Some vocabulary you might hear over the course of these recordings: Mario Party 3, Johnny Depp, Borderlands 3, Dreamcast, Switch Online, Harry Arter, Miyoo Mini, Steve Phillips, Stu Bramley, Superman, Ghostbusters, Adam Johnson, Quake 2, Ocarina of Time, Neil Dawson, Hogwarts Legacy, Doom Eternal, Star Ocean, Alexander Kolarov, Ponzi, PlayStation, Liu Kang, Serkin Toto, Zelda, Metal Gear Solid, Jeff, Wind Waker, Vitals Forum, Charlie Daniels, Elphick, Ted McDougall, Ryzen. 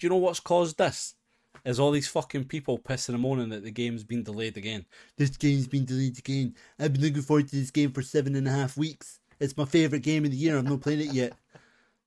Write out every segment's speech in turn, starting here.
Do you know what's caused this? Is all these fucking people pissing and moaning that the game's been delayed again. This game's been delayed again. I've been looking forward to this game for 7.5 weeks. It's my favourite game of the year. I've not played it yet.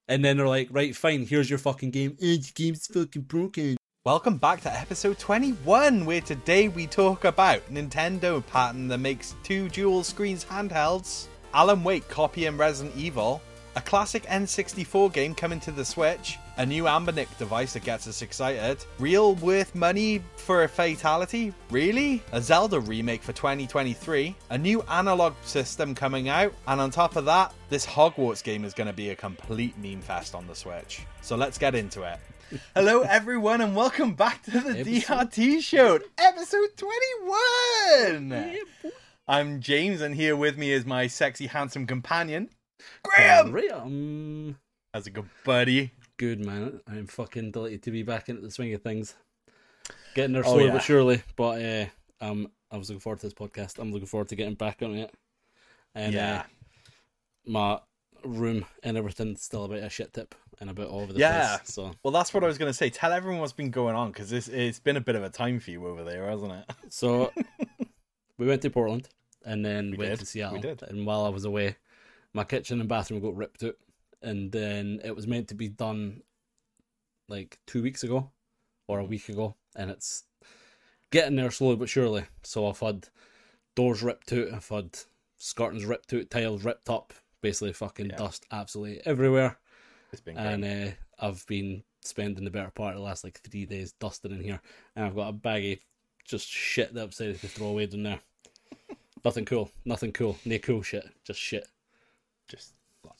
And then they're like, right, fine, here's your fucking game. The game's fucking broken. Welcome back to episode 21, where today we talk about Nintendo patent that makes two dual screens handhelds, Alan Wake copying Resident Evil, a classic N64 game coming to the Switch, a new Anbernic device that gets us excited, real worth money for a fatality? Really? A Zelda remake for 2023, a new analog system coming out, and on top of that, this Hogwarts game is going to be a complete meme fest on the Switch. So let's get into it. Hello everyone and welcome back to the DRT show, episode 21! Yeah, I'm James and here with me is my sexy handsome companion, Graham! How's it go, buddy? Good, man. I'm fucking delighted to be back into the swing of things. Getting there slowly but surely. But I was looking forward to this podcast. I'm looking forward to getting back on it. And my room and everything's still a bit a shit tip and a bit all over the place. So. Well, that's what I was going to say. Tell everyone what's been going on, because it's been a bit of a time for you over there, hasn't it? So we went to Portland and then we went to Seattle. We did. And while I was away, my kitchen and bathroom got ripped out, and then it was meant to be done like 2 weeks ago or a week ago, and it's getting there slowly but surely. So I've had doors ripped out, I've had curtains ripped out, tiles ripped up, basically fucking dust absolutely everywhere. It's been great. And I've been spending the better part of the last like 3 days dusting in here, and I've got a baggie just shit that I've decided to throw away down there. Nothing cool. No cool shit, just shit. Just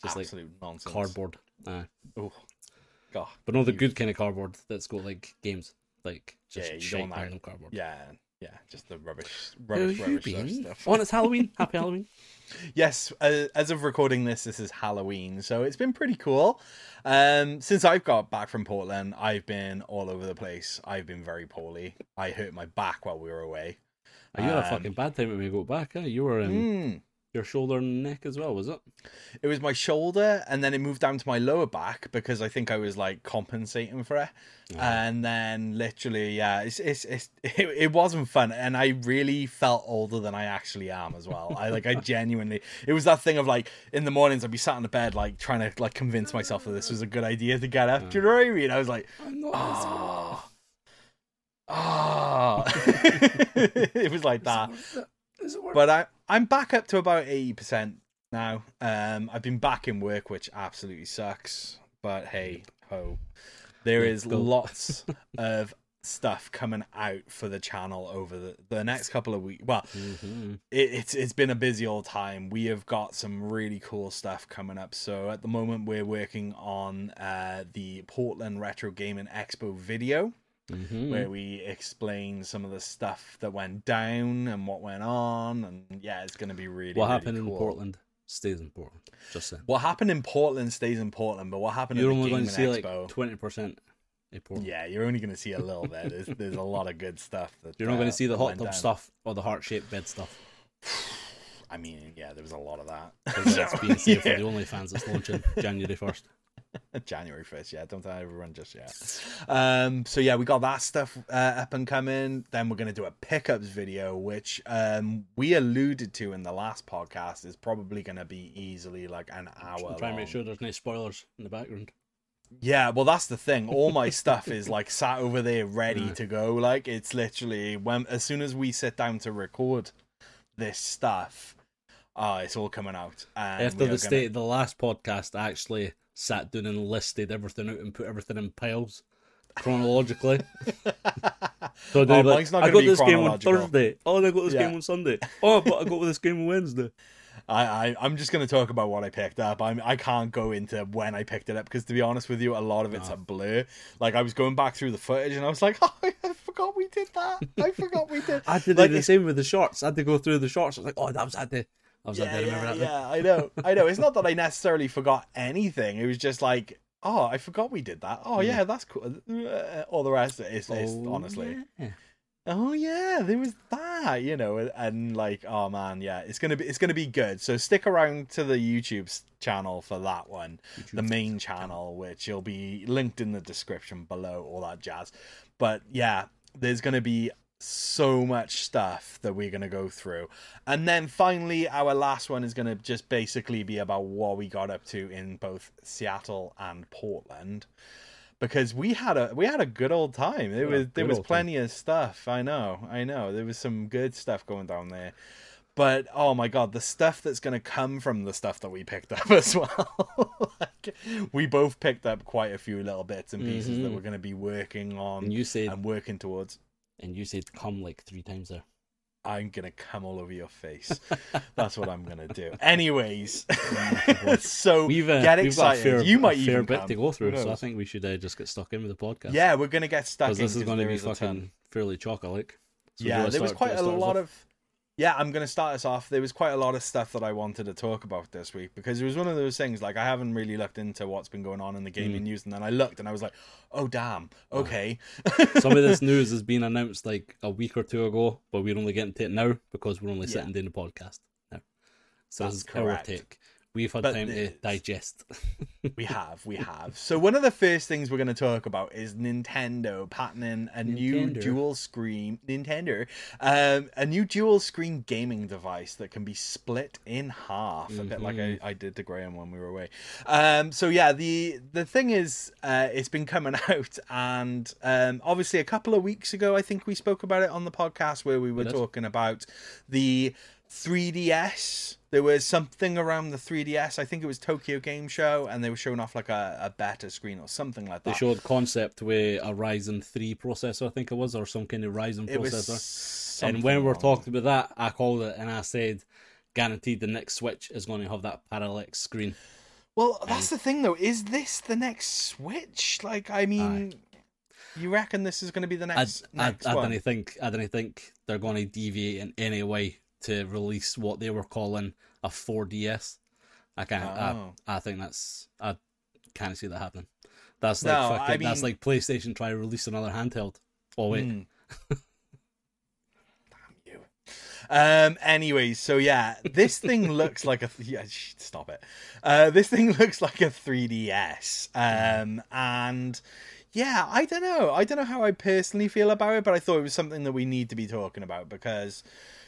absolute like nonsense. Cardboard. Oh, God. But not the good kind of cardboard that's got like games, like just shit random cardboard. Yeah, just the rubbish stuff. Oh, it's Halloween. Happy Halloween. Yes, as of recording this is Halloween, so it's been pretty cool. Since I've got back from Portland, I've been all over the place. I've been very poorly. I hurt my back while we were away. You had a fucking bad time when we got back, huh? You were in... Your shoulder and neck as well, was it? It was my shoulder, and then it moved down to my lower back because I think I was like compensating for it. Yeah. And then literally, it wasn't fun, and I really felt older than I actually am as well. I genuinely, it was that thing of like in the mornings I'd be sat in the bed like trying to like convince myself that this was a good idea to get up. Do you know what I mean? I was like, it was like that. But I'm back up to about 80% now. I've been back in work, which absolutely sucks. But hey, ho. There is lots of stuff coming out for the channel over the next couple of weeks. Well, it's been a busy old time. We have got some really cool stuff coming up. So at the moment, we're working on the Portland Retro Gaming Expo video. Mm-hmm. Where we explain some of the stuff that went down and what went on, and it's going to be really what happened really cool. In Portland stays in Portland. Just saying. What happened in Portland stays in Portland, but what happened at the Gaming Expo? You're only going to see like 20% of Portland. Yeah, you're only going to see a little bit. There's a lot of good stuff that you're not going to see the hot tub stuff or the heart shaped bed stuff. I mean, there was a lot of that. That's being saved for the OnlyFans that's launching January 1st. January 1st, don't tell everyone just yet. We got that stuff up and coming. Then we're going to do a pickups video, which we alluded to in the last podcast is probably going to be easily like an hour long. Try and make sure there's no spoilers in the background. Yeah, well, that's the thing. All my stuff is like sat over there ready to go. Like it's literally as soon as we sit down to record this stuff, it's all coming out. And after the state of the last podcast, actually sat down and listed everything out and put everything in piles chronologically. So mine's not going to be chronological. I got this game on Thursday. Oh, and I got this game on Sunday. Oh, but I got this game on Wednesday. I'm just going to talk about what I picked up. I can't go into when I picked it up because, to be honest with you, a lot of it's a blur. Like, I was going back through the footage and I was like, oh, I forgot we did that. I did like, the same with the shorts. I had to go through the shorts. I was like, oh, that was that day. I know. It's not that I necessarily forgot anything. It was just like, oh, I forgot we did that. Oh, yeah, that's cool. All the rest, it's honestly, Oh yeah, there was that, you know, and like, oh man, yeah, it's gonna be good. So stick around to the YouTube channel for that one, the main channel, which will be linked in the description below, all that jazz. But yeah, there's gonna be so much stuff that we're gonna go through, and then finally, our last one is gonna just basically be about what we got up to in both Seattle and Portland. Because we had a good old time. There was plenty of stuff. I know. There was some good stuff going down there. But oh my god, the stuff that's going to come from the stuff that we picked up as well. Like, we both picked up quite a few little bits and pieces that we're going to be working on and working towards. And you said come like 3 times there. I'm going to come all over your face. That's what I'm going to do. Anyways, so get excited. We've got a fair bit to go through, so I think we should just get stuck in with the podcast. Yeah, we're going to get stuck in. Because this is going to be fucking fairly chock-a-like. So yeah, there was quite a lot of... Yeah, I'm going to start us off. There was quite a lot of stuff that I wanted to talk about this week, because it was one of those things, like, I haven't really looked into what's been going on in the gaming news, and then I looked and I was like, oh, damn, okay. Some of this news has been announced, like, a week or two ago, but we're only getting to it now because we're only sitting doing the podcast now. So that's correct. Our take. We've had time to digest. We have. So one of the first things we're going to talk about is Nintendo patenting a new dual screen gaming device that can be split in half, a bit like I did to Graham when we were away. So yeah, the thing is, it's been coming out, and obviously a couple of weeks ago, I think we spoke about it on the podcast where we were talking about the 3DS. There was something around the 3DS. I think it was Tokyo Game Show, and they were showing off like a better screen or something like that. They showed concept with a Ryzen 3 processor, I think it was, or some kind of Ryzen processor. And when we're talking about that, I called it and I said, guaranteed the next Switch is going to have that parallax screen. Well, that's the thing though. Is this the next Switch? Like, I mean... You reckon this is going to be the next one? I don't think they're going to deviate in any way to release what they were calling a 4DS. I can't see that happening. That's like that's like PlayStation trying to release another handheld. Oh wait. Damn you. Anyways, so yeah, this thing looks like stop it. This thing looks like a 3DS. And yeah, I don't know how I personally feel about it, but I thought it was something that we need to be talking about because,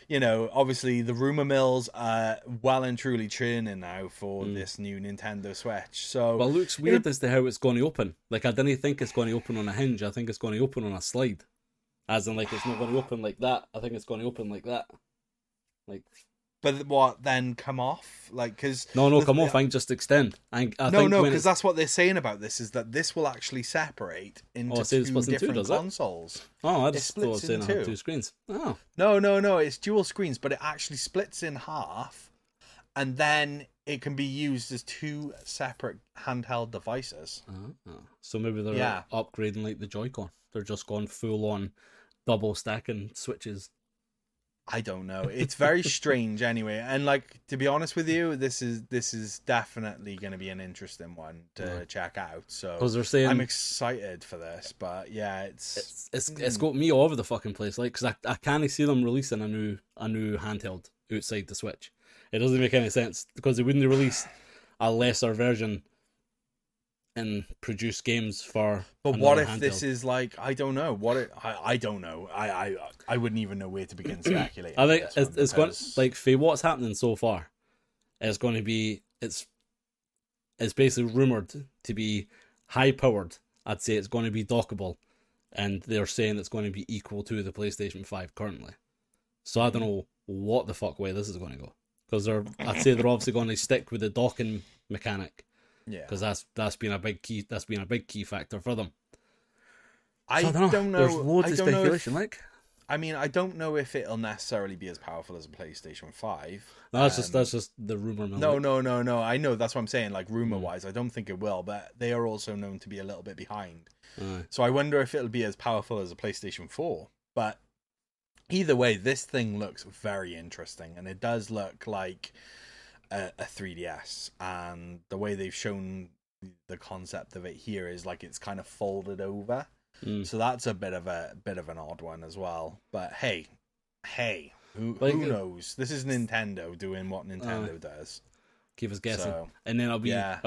you know, obviously the rumor mills are well and truly churning now for this new Nintendo Switch. So, well, it looks weird as to how it's going to open. Like, I didn't think it's going to open on a hinge. I think it's going to open on a slide. As in, like, it's not going to open like that. I think it's going to open like that. Like, but what, then come off? Like, cause no, come off. I can just extend. Because that's what they're saying about this, is that this will actually separate into two different consoles. Oh, I just thought it was in two screens. Oh. No, it's dual screens, but it actually splits in half, and then it can be used as 2 separate handheld devices. Oh. So maybe they're upgrading like the Joy-Con. They're just going full on double stacking switches. I don't know. It's very strange anyway. And like, to be honest with you, this is definitely going to be an interesting one to check out. So they're saying, I'm excited for this, but yeah, it's got me all over the fucking place. Like, because I can't see them releasing a new handheld outside the Switch. It doesn't make any sense because they wouldn't release a lesser version and produce games for. But what if this is like, I don't know. What if, I don't know. I wouldn't even know where to begin speculating. I think it's going like, for what's happening so far, it's going to be it's basically rumored to be high powered. I'd say it's going to be dockable, and they're saying it's going to be equal to the PlayStation 5 currently. So I don't know what the fuck way this is going to go, because I'd say they're obviously going to stick with the docking mechanic. Yeah, because that's been a big key. That's been a big key factor for them. I don't know. There's loads of speculation. I don't know if it'll necessarily be as powerful as a PlayStation 5. No, that's just the rumor mill. No. I know, that's what I'm saying. Like, rumor wise, I don't think it will. But they are also known to be a little bit behind. So I wonder if it'll be as powerful as a PlayStation 4. But either way, this thing looks very interesting, and it does look like a 3DS, and the way they've shown the concept of it here is like it's kind of folded over, So that's a bit of an odd one as well. But hey, who knows? This is Nintendo doing what Nintendo does. Keep us guessing, so, and then I'll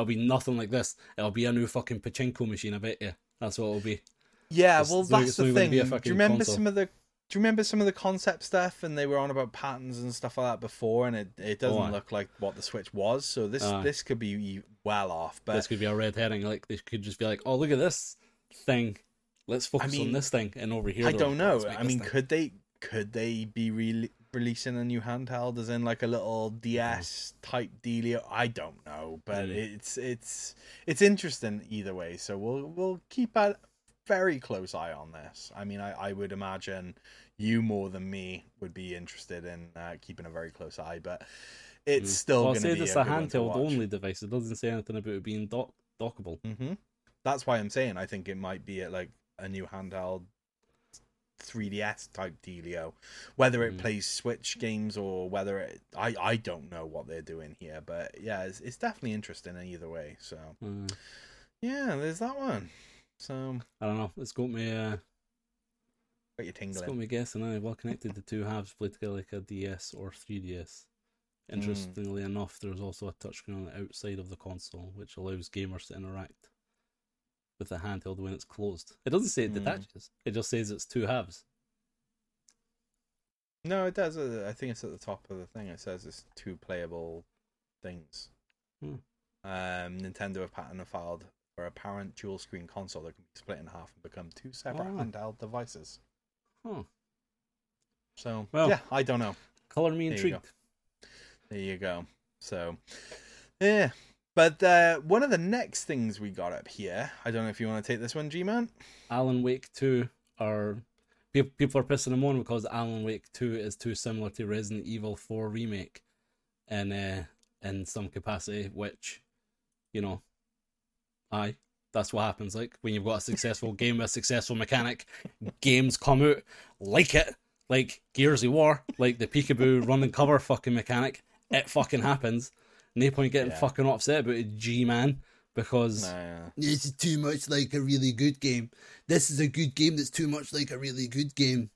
be nothing like this. It'll be a new fucking pachinko machine. I bet you that's what it'll be. Yeah, well, that's the thing. Do you remember some of the concept stuff? And they were on about patterns and stuff like that before, and it doesn't look like what the Switch was. So this could be well off. But this could be a red herring. Like they could just be like, "Oh, look at this thing. Let's focus on this thing." And over here, I don't know. I mean, could they be releasing a new handheld, as in like a little DS type dealio? I don't know, but it's interesting either way. So we'll keep very close eye on this. I mean, I would imagine you more than me would be interested in keeping a very close eye, but it's still going to be it's a handheld only device. It doesn't say anything about it being dockable. Mm-hmm. That's why I'm saying I think it might be like a new handheld 3DS type dealio. Whether it plays Switch games or whether it, I don't know what they're doing here, but yeah, it's definitely interesting either way. So yeah, there's that one. So I don't know. It's got me. Got you tingling. It's got me guessing. Well connected, the two halves play together like a DS or 3DS. Interestingly enough, there's also a touchscreen on the outside of the console, which allows gamers to interact with the handheld when it's closed. It doesn't say it detaches. It just says it's two halves. No, it does. I think it's at the top of the thing. It says it's two playable things. Nintendo have patented and filed for a parent dual screen console that can be split in half and become two separate handheld devices. So, yeah, I don't know. Color me intrigued. There you go. So, yeah. But one of the next things we got up here, I don't know if you want to take this one, G-Man? Alan Wake 2, or people are pissing them on because Alan Wake 2 is too similar to Resident Evil 4 Remake in some capacity, which, you know, that's what happens. Like when you've got a successful game with a successful mechanic, games come out like it. Like Gears of War, like the peekaboo run and cover fucking mechanic. It fucking happens. No point getting fucking upset about it, G-Man, because this is too much like a really good game. This is a good game that's too much like a really good game.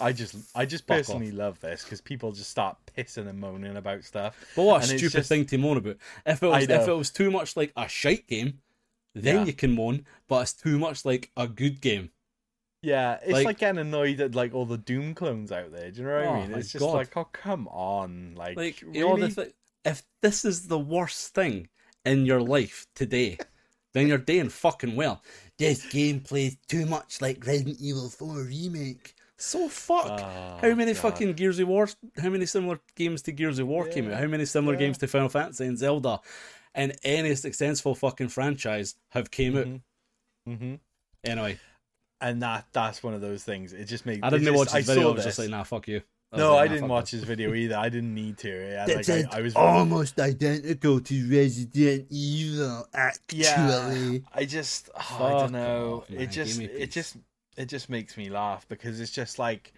I just personally love this because people just start pissing and moaning about stuff. But what a stupid thing to moan about. If it was too much like a shite game, then you can moan. But it's too much like a good game. Yeah, it's like getting annoyed at like all the Doom clones out there. Do you know what I mean? It's just like, oh come on, like really? If this is the worst thing in your life today, then you're doing fucking well. This game plays too much like Resident Evil 4 Remake. So fuck. How many fucking Gears of War? How many similar games to Gears of War came out? How many similar games to Final Fantasy and Zelda, and any successful fucking franchise have came out? Mm-hmm. Anyway, and that's one of those things. It just makes. I didn't watch his video. I was just like, nah, fuck you. No, I didn't watch his video either. I didn't need to. I was almost identical to Resident Evil. Actually, I just I don't know. Off, It just makes me laugh because it's just like,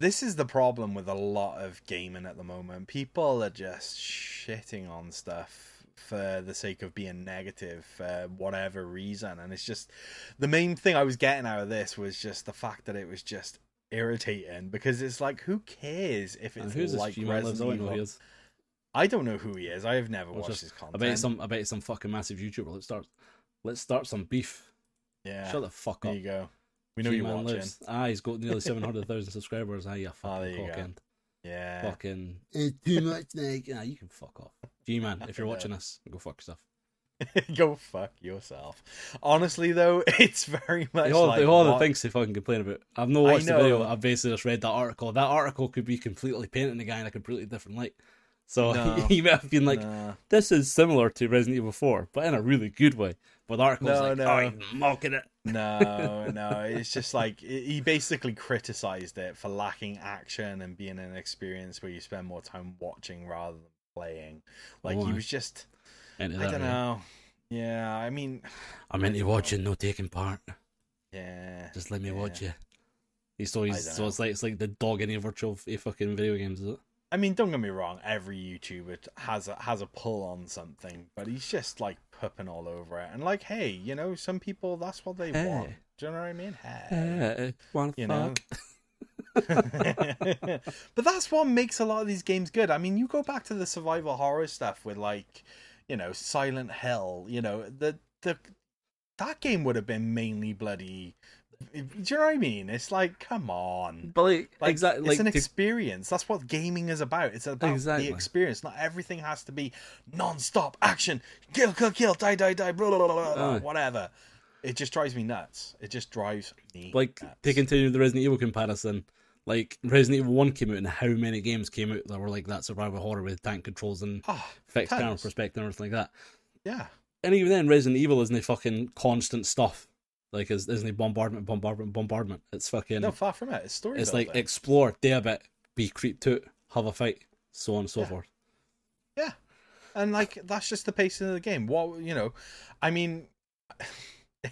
this is the problem with a lot of gaming at the moment. People are just shitting on stuff for the sake of being negative for whatever reason. And it's just, the main thing I was getting out of this was just the fact that it was just irritating because it's like, who cares if it's like Resident Evil? I don't know who he is. I have never watched his content. I bet it's some fucking massive YouTuber. Let's start some beef. Yeah. Shut the fuck up. There you go. We know you're watching. He's got nearly 700,000 subscribers. You fucking cockend. Yeah. Fucking. It's too much like. You can fuck off. G-Man, if you're watching us, go fuck yourself. Go fuck yourself. Honestly, though, it's very much the things they fucking complain about. I've not watched the video. I've basically just read that article. That article could be completely painting the guy in a completely different light. So he might have been like, this is similar to Resident Evil 4, but in a really good way. But the article's he's mocking it. No, it's just like, he basically criticised it for lacking action and being an experience where you spend more time watching rather than playing. Like, he was just, I don't know. Yeah, I mean. I'm into watching, no taking part. Yeah. Just let me watch you. So it's like the dog in a virtual fucking video games, is it? I mean, don't get me wrong. Every YouTuber has a pull on something, but he's just like pupping all over it. And like, hey, you know, some people, that's what they want. Do you know what I mean? Hey, one you fuck. Know. But that's what makes a lot of these games good. I mean, you go back to the survival horror stuff with, like, you know, Silent Hill, you know, that game would have been mainly bloody. Do you know what I mean? It's like, come on. But like exactly, it's like, an experience. That's what gaming is about. It's about the experience. Not everything has to be non-stop action. Kill, kill, kill, die, die, die, blah, blah, blah, blah, whatever. It just drives me nuts. Like, to continue the Resident Evil comparison, like, Resident Evil 1 came out, and how many games came out that were like that survival horror with tank controls and fixed camera perspective and everything like that? Yeah. And even then, Resident Evil isn't fucking constant stuff. Like, isn't it bombardment? It's fucking... No, far from it. It's story. It's like, explore, do a bit, be creeped out, have a fight, so on and so forth. Yeah. And, like, that's just the pacing of the game. What, you know, I mean...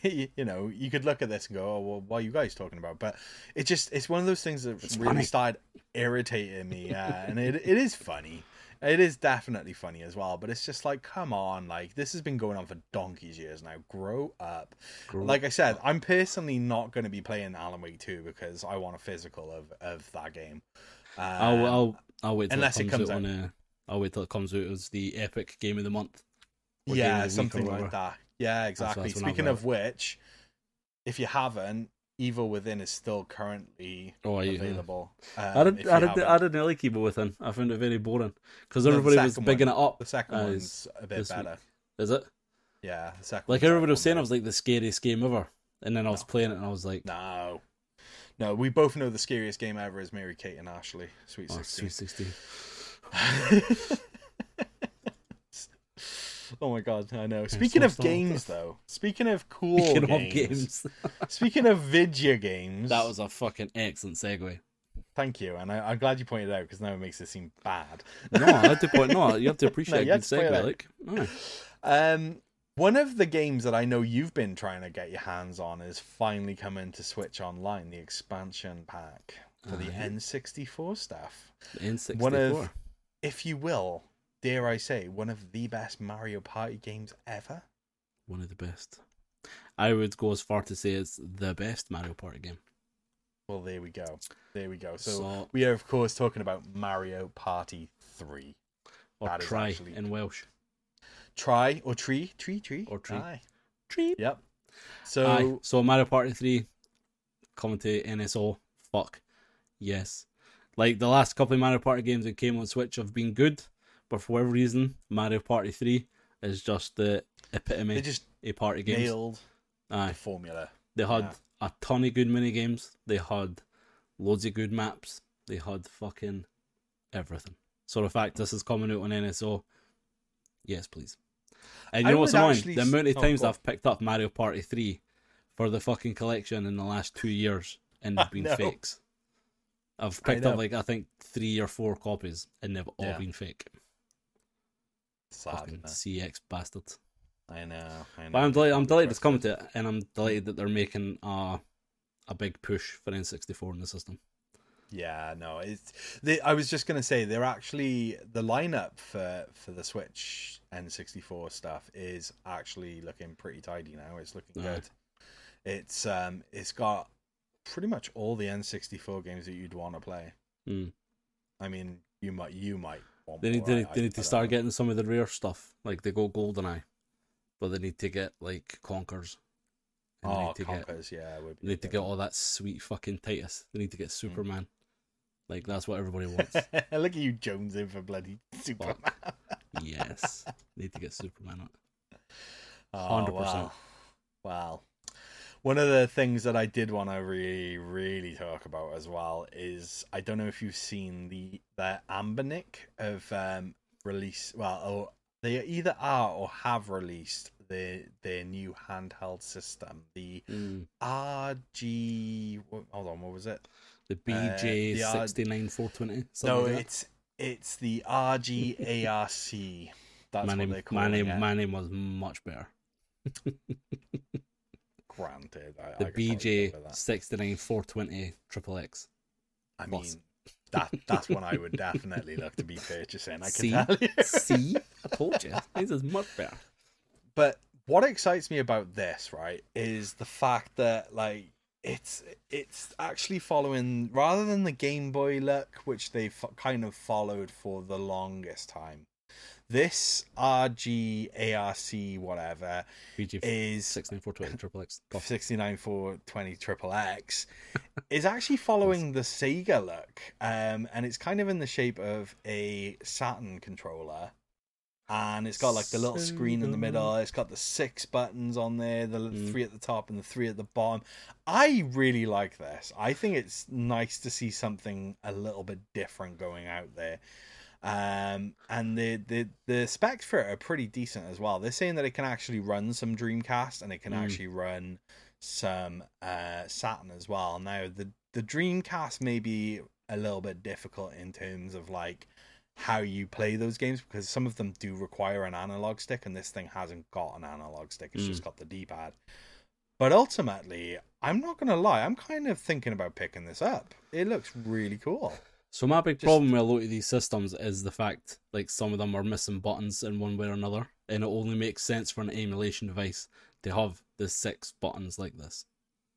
You know, you could look at this and go, oh, well, what are you guys talking about? But it just, it's one of those things that it's really funny. Started irritating me. Yeah. And it is funny. It is definitely funny as well. But it's just like, come on. Like, this has been going on for donkey's years now. Grow up. Like I said, I'm personally not going to be playing Alan Wake 2 because I want a physical of that game. I'll wait till it comes out. I'll wait till it comes out as the epic game of the month. Yeah, something like that. Yeah, exactly. Speaking of which, if you haven't, Evil Within is still currently available. I didn't like Evil Within. I found it very boring because everybody was bigging it up. The second one's a bit better. Is it? Yeah, the second. Like everybody was saying, it was like the scariest game ever, and then I was playing it and I was like, no. We both know the scariest game ever is Mary Kate and Ashley, Sweet 16. Oh my god, I know. Speaking of video games. That was a fucking excellent segue. Thank you, and I'm glad you pointed it out because now it makes it seem bad. No, I had to you have to appreciate a good segue, like. No. One of the games that I know you've been trying to get your hands on is finally coming to Switch Online, the expansion pack for the N64 stuff. The N64. One of, if you will, dare I say, one of the best Mario Party games ever? One of the best. I would go as far to say it's the best Mario Party game. Well, there we go. So we are, of course, talking about Mario Party 3. Or Try in Welsh. Try or Tree. Tree. Aye. Tree. Yep. So Mario Party 3, coming to NSO. Fuck. Yes. Like, the last couple of Mario Party games that came on Switch have been good. But for whatever reason, Mario Party 3 is just the epitome of party games. They just nailed the formula. They had a ton of good minigames. They had loads of good maps. They had fucking everything. So the fact this is coming out on NSO, yes, please. And you know what's annoying? The amount of times I've picked up Mario Party 3 for the fucking collection in the last 2 years and they've been fakes. I've picked up, like, I think 3 or 4 copies and they've all been fake. Fucking CX bastards. I know. But I'm delighted it's coming to it, and I'm delighted that they're making a big push for N64 in the system. Yeah, no, I was just gonna say they're actually the lineup for the Switch N64 stuff is actually looking pretty tidy now. It's looking good. It's got pretty much all the N64 games that you'd want to play. Mm. I mean, you might. They need to start getting some of the rare stuff. Like, they go GoldenEye, but they need to get, like, Conkers. They need to get all that sweet fucking Titus. They need to get Superman. Like, that's what everybody wants. Look at you jonesing for bloody Superman. Yes. Need to get Superman on it. 100%. Wow. One of the things that I did want to really, really talk about as well is, I don't know if you've seen the Anbernic of release. Well, they either are or have released their new handheld system, the RG. Hold on, what was it? The BJ69420. No, it's the RGARC. That's what they call it. My name was much better. Granted, the BJ69420 XXX. I mean, that's one I would definitely look to be purchasing. I can tell you. See, I told you. This is much better. But what excites me about this, right, is the fact that, like, it's actually following, rather than the Game Boy look, which they kind of followed for the longest time. This RGARC whatever is 69420XX is actually following the Sega look, and it's kind of in the shape of a Saturn controller, and it's got like the little screen in the middle. It's got the 6 buttons on there, the 3 at the top and the 3 at the bottom. I really like this. I think it's nice to see something a little bit different going out there. And the specs for it are pretty decent as well. They're saying that it can actually run some Dreamcast and it can actually run some Saturn as well. Now, the Dreamcast may be a little bit difficult in terms of like how you play those games, because some of them do require an analog stick, and this thing hasn't got an analog stick. It's just got the D-pad. But ultimately, I'm not going to lie, I'm kind of thinking about picking this up. It looks really cool. So my big problem with a lot of these systems is the fact, like, some of them are missing buttons in one way or another, and it only makes sense for an emulation device to have the 6 buttons like this.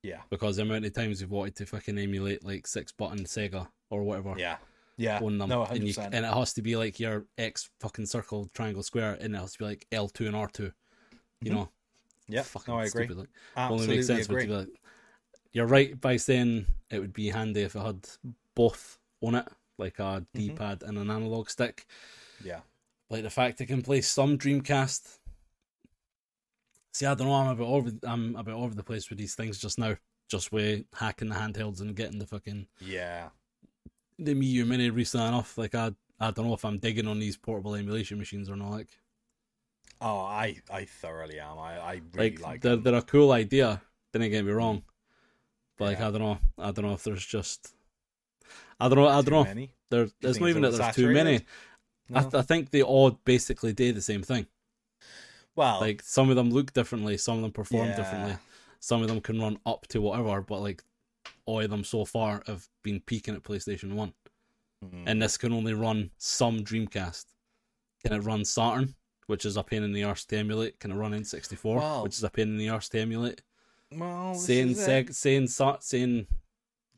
Yeah. Because the amount of times we've wanted to fucking emulate, like, 6-button Sega or whatever. Yeah. Yeah. On them. No, 100%. And it has to be, like, your X fucking circle, triangle, square, and it has to be, like, L2 and R2. You know? Yeah. Fucking no, I agree. Stupid. Like, absolutely only makes sense agree. For it to be like... You're right by saying it would be handy if it had both on it, like a D-pad and an analog stick. Yeah. Like the fact it can play some Dreamcast. See, I don't know, I'm a bit over the place with these things just now, just with hacking the handhelds and getting the fucking... Yeah. The Miyoo Mini recently enough, like I don't know if I'm digging on these portable emulation machines or not. Like, oh, I thoroughly am. I really like them. They're a cool idea, didn't get me wrong. But yeah. Like, I don't know if there's just... I don't know. It's not even that there's too many. No. I think they all basically do the same thing. Well, like, some of them look differently, some of them perform differently, some of them can run up to whatever, but like all of them so far have been peaking at PlayStation 1. And this can only run some Dreamcast. Can it run Saturn, which is a pain in the arse to emulate? Can it run N64, which is a pain in the arse to emulate? Well, saying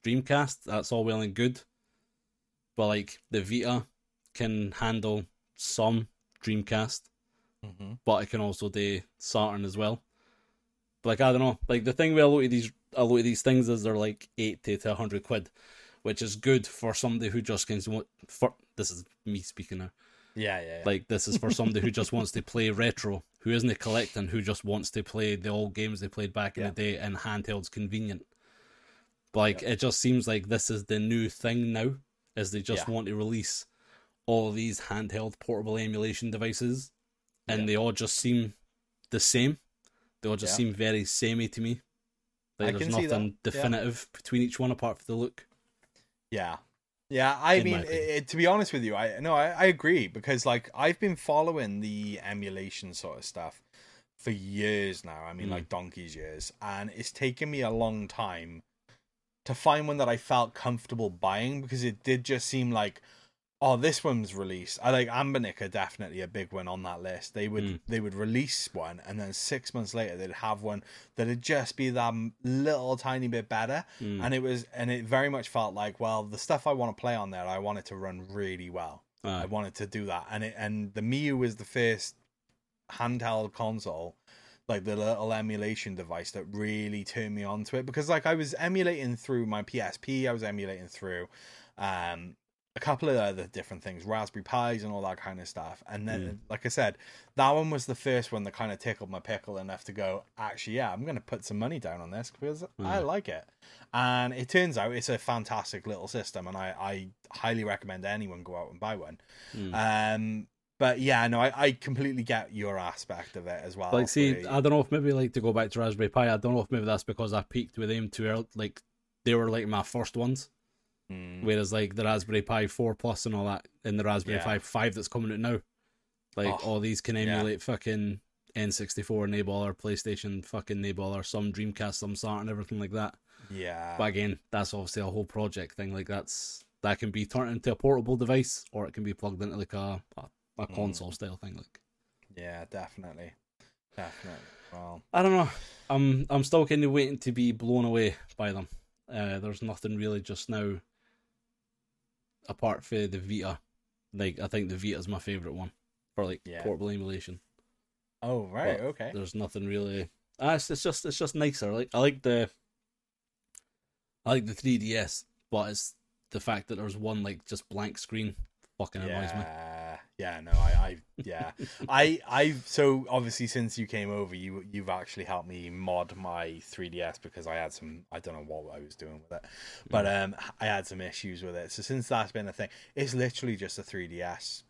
Dreamcast, that's all well and good, but like the Vita can handle some Dreamcast, but it can also do Saturn as well. But like, I don't know, like the thing with a lot of these things is they're like 80 to 100 quid, which is good for somebody who just can... This is me speaking now. Yeah. Like, this is for somebody who just wants to play retro, who isn't a collecting, who just wants to play the old games they played back in the day, and handheld's convenient. Like, it just seems like this is the new thing now, is they just want to release all these handheld portable emulation devices, and they all just seem the same. They all just seem very samey to me. Like, there's nothing definitive between each one apart from the look. Yeah. Yeah, I mean, to be honest with you, I agree, because, like, I've been following the emulation sort of stuff for years now. I mean, like, donkey's years, and it's taken me a long time to find one that I felt comfortable buying, because it did just seem like, oh, this one's released. I like Anbernic are definitely a big one on that list. They would release one, and then 6 months later they'd have one that'd just be that little tiny bit better. And it very much felt like, well, the stuff I want to play on there, I want it to run really well. I wanted to do that, and the Miyoo was the first handheld console, like the little emulation device, that really turned me onto it, because like I was emulating through my PSP, I was emulating through a couple of other different things, Raspberry Pis and all that kind of stuff. And then, like I said, that one was the first one that kind of tickled my pickle enough to go, actually, yeah, I'm going to put some money down on this, because I like it. And it turns out it's a fantastic little system, and I highly recommend anyone go out and buy one. But yeah, no, I completely get your aspect of it as well. Like, see, I don't know if maybe, like, to go back to Raspberry Pi, I don't know if maybe that's because I peaked with them too early. Like, they were like my first ones. Whereas like the Raspberry Pi 4 Plus and all that, and the Raspberry Pi 5 that's coming out now, like all these can emulate fucking N64 enabler, PlayStation fucking enabler, some Dreamcast, some Saturn, everything like that. Yeah. But again, that's obviously a whole project thing. Like, that can be turned into a portable device, or it can be plugged into like a console style thing, like. Yeah, definitely. Definitely. Wow. I don't know. I'm still kind of waiting to be blown away by them. There's nothing really just now, apart from the Vita. Like, I think the Vita is my favourite one for like portable emulation. Oh right, but okay. There's nothing really. It's just nicer. Like I like the 3DS, but it's the fact that there's one like just blank screen fucking annoys me. Yeah, no, so obviously since you came over, you've actually helped me mod my 3DS because I had some, I don't know what I was doing with it, but I had some issues with it. So since that's been a thing, it's literally just a 3DS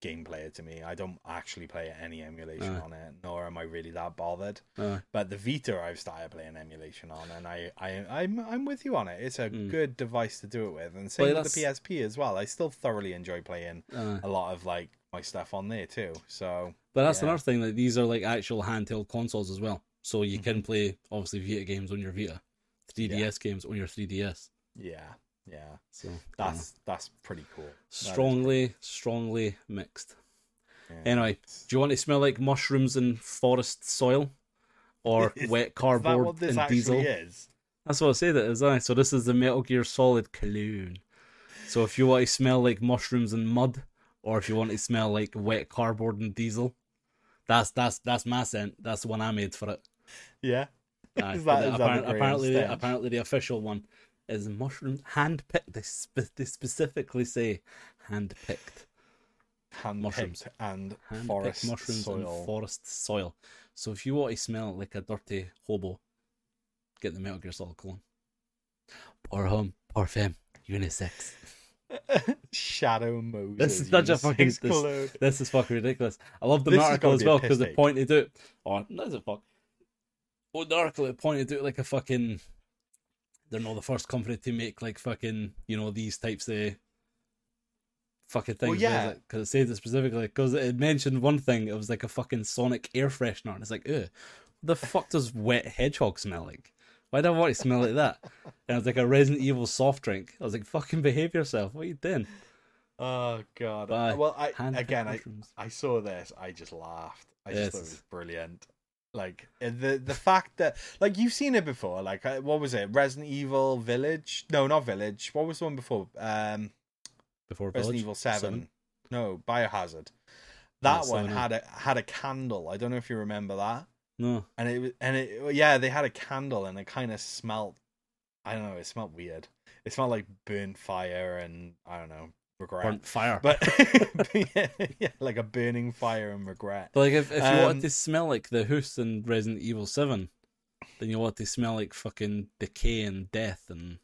game player to me. I don't actually play any emulation on it, nor am I really that bothered. But the Vita, I've started playing emulation on, and I'm with you on it. It's a good device to do it with, and same with the PSP as well. I still thoroughly enjoy playing a lot of like my stuff on there too. So, but that's another thing. Like these are like actual handheld consoles as well, so you can play obviously Vita games on your Vita, 3DS games on your 3DS. Yeah. Yeah, so that's pretty cool. Strongly mixed. Yeah. Anyway, do you want to smell like mushrooms and forest soil, or wet cardboard and diesel? Is? That's what I say that is. So this is the Metal Gear Solid cologne. So if you want to smell like mushrooms and mud, or if you want to smell like wet cardboard and diesel, that's my scent. That's the one I made for it. Yeah. Apparently the official one. Is mushrooms hand-picked? They specifically say hand-picked mushrooms and forest mushrooms soil. And forest soil. So if you want to smell like a dirty hobo, get the Metal Gear Solid cologne. Pour home, pour femme, unisex. Shadow Moses. This is such a fucking this is fucking ridiculous. I love the article as well because they pointed out. Oh, that's a fuck. Oh, the article it pointed out like a fucking. They're not the first company to make like fucking, you know, these types of fucking things. Well, yeah, because it says it specifically because it mentioned one thing. It was like a fucking sonic air freshener, and it's like, ew, the fuck does wet hedgehog smell like? Why do I want to smell like that? And it was like a Resident Evil soft drink. I was like, fucking behave yourself. What are you doing? Oh god. But well, I saw this. I just laughed. I just thought it was brilliant. Like the fact that like you've seen it before, like what was it? Resident Evil Village? No, not Village. What was the one before? Before Resident Village? Evil 7. No, Biohazard. That one had a candle. I don't know if you remember that. No. And it they had a candle and it kind of smelled. I don't know. It smelled weird. It smelled like burnt fire and I don't know. Regret. Burnt fire, but yeah, like a burning fire and regret. But like if you want to smell like the house in Resident Evil 7, then you want to smell like fucking decay and death and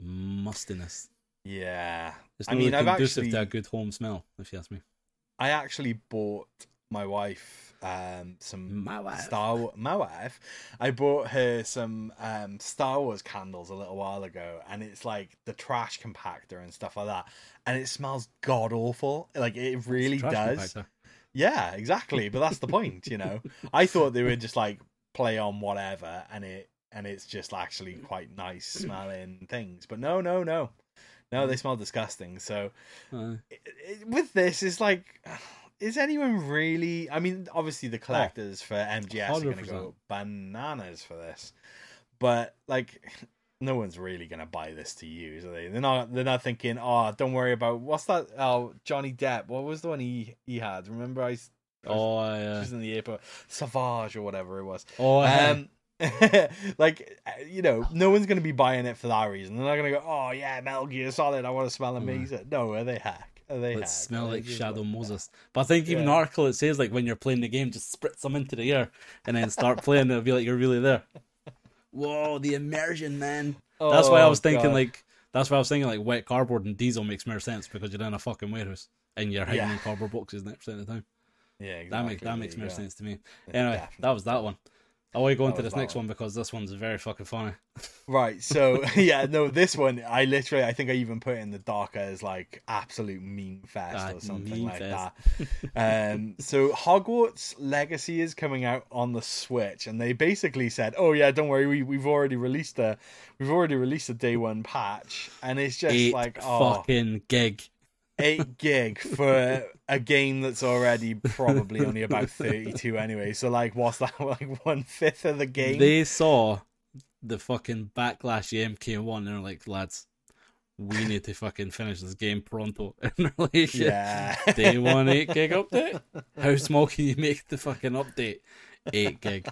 mustiness. Yeah, it's not really conducive to a good home smell, if you ask me. I actually bought my wife some Star Wars candles a little while ago, and it's like the trash compactor and stuff like that, and it smells god awful. Like it really does. Compactor. Yeah, exactly. But that's the point, you know. I thought they would just like play on whatever, and it's just actually quite nice smelling things. But no, they smell disgusting. So with this, it's like. Is anyone really... I mean, obviously the collectors for MGS 100%. Are going to go bananas for this. But, like, no one's really going to buy this to use, are they? They're not thinking, oh, don't worry about... What's that? Oh, Johnny Depp. What was the one he had? Remember I was in the airport. Savage or whatever it was. Oh, like, you know, no one's going to be buying it for that reason. They're not going to go, oh, yeah, Metal Gear Solid. I want to smell amazing. No, are they hacked? It smell like Shadow Moses. But I think even an article it says like when you're playing the game, just spritz them into the air and then start playing. It'll be like you're really there. Whoa, the immersion, man! Oh, that's why I was thinking like wet cardboard and diesel makes more sense because you're in a fucking warehouse and you're hiding in cardboard boxes 90% of the time. Yeah, exactly. That makes more sense to me. Anyway, That was that one. I want to go into this next one because this one's very fucking funny. Right, so, this one, I think I even put in the dark as, like, absolute meme fest or something like that. So Hogwarts Legacy is coming out on the Switch, and they basically said, oh, yeah, don't worry, we've already released a day one patch, and it's just 8 fucking gig. 8 gig for a game that's already probably only about 32 anyway. So like, what's that, like 1/5 of the game? They saw the fucking backlash of MK1 and they're like, lads, we need to fucking finish this game pronto. And they're like, yeah, day one 8 gig update. How small can you make the fucking update? 8 gig.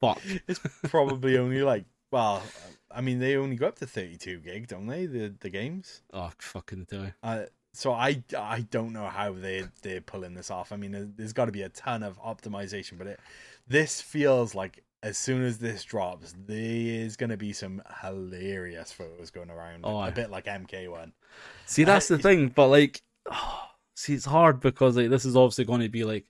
Fuck. It's probably only like, well, I mean, they only go up to 32 gig, don't they? The games. Oh, fucking do. So I don't know how they're pulling this off. I mean, there's got to be a ton of optimization, but this feels like as soon as this drops, there's going to be some hilarious photos going around. Oh, a bit like MK1. See, that's the thing, but like, it's hard because like this is obviously going to be like,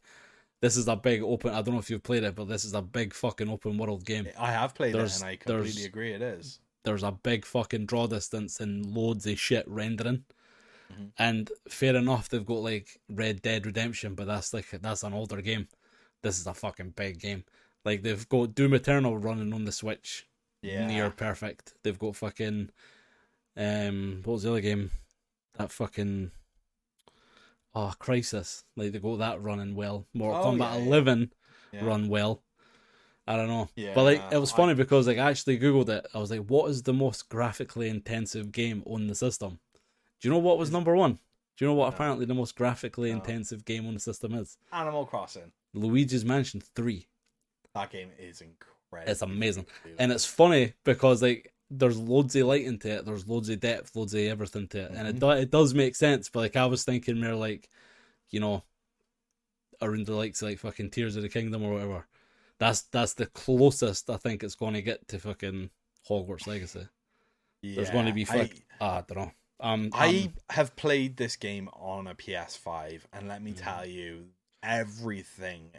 this is a big open... I don't know if you've played it, but this is a big fucking open world game. I have played it, and I completely agree it is. There's a big fucking draw distance and loads of shit rendering. Mm-hmm. And fair enough, they've got like Red Dead Redemption, but that's an older game. This is a fucking big game. Like they've got Doom Eternal running on the Switch. Yeah. Near perfect. They've got fucking... what was the other game? That fucking... Oh, Crisis. Like, they got that running well. Mortal Kombat 11 run well. I don't know. Yeah, but, like, it was funny because, like, I actually Googled it. I was like, what is the most graphically intensive game on the system? Do you know what was number one? Do you know what apparently the most graphically intensive game on the system is? Animal Crossing. Luigi's Mansion 3. That game is incredible. It's amazing. And it's funny because, like, there's loads of light into it, there's loads of depth, loads of everything to it, and it does make sense, but like I was thinking more like, you know, around the likes of like fucking Tears of the Kingdom or whatever. That's the closest I think it's going to get to fucking Hogwarts Legacy. Yeah, there's going to be I don't know. I have played this game on a PS5, and let me tell you, everything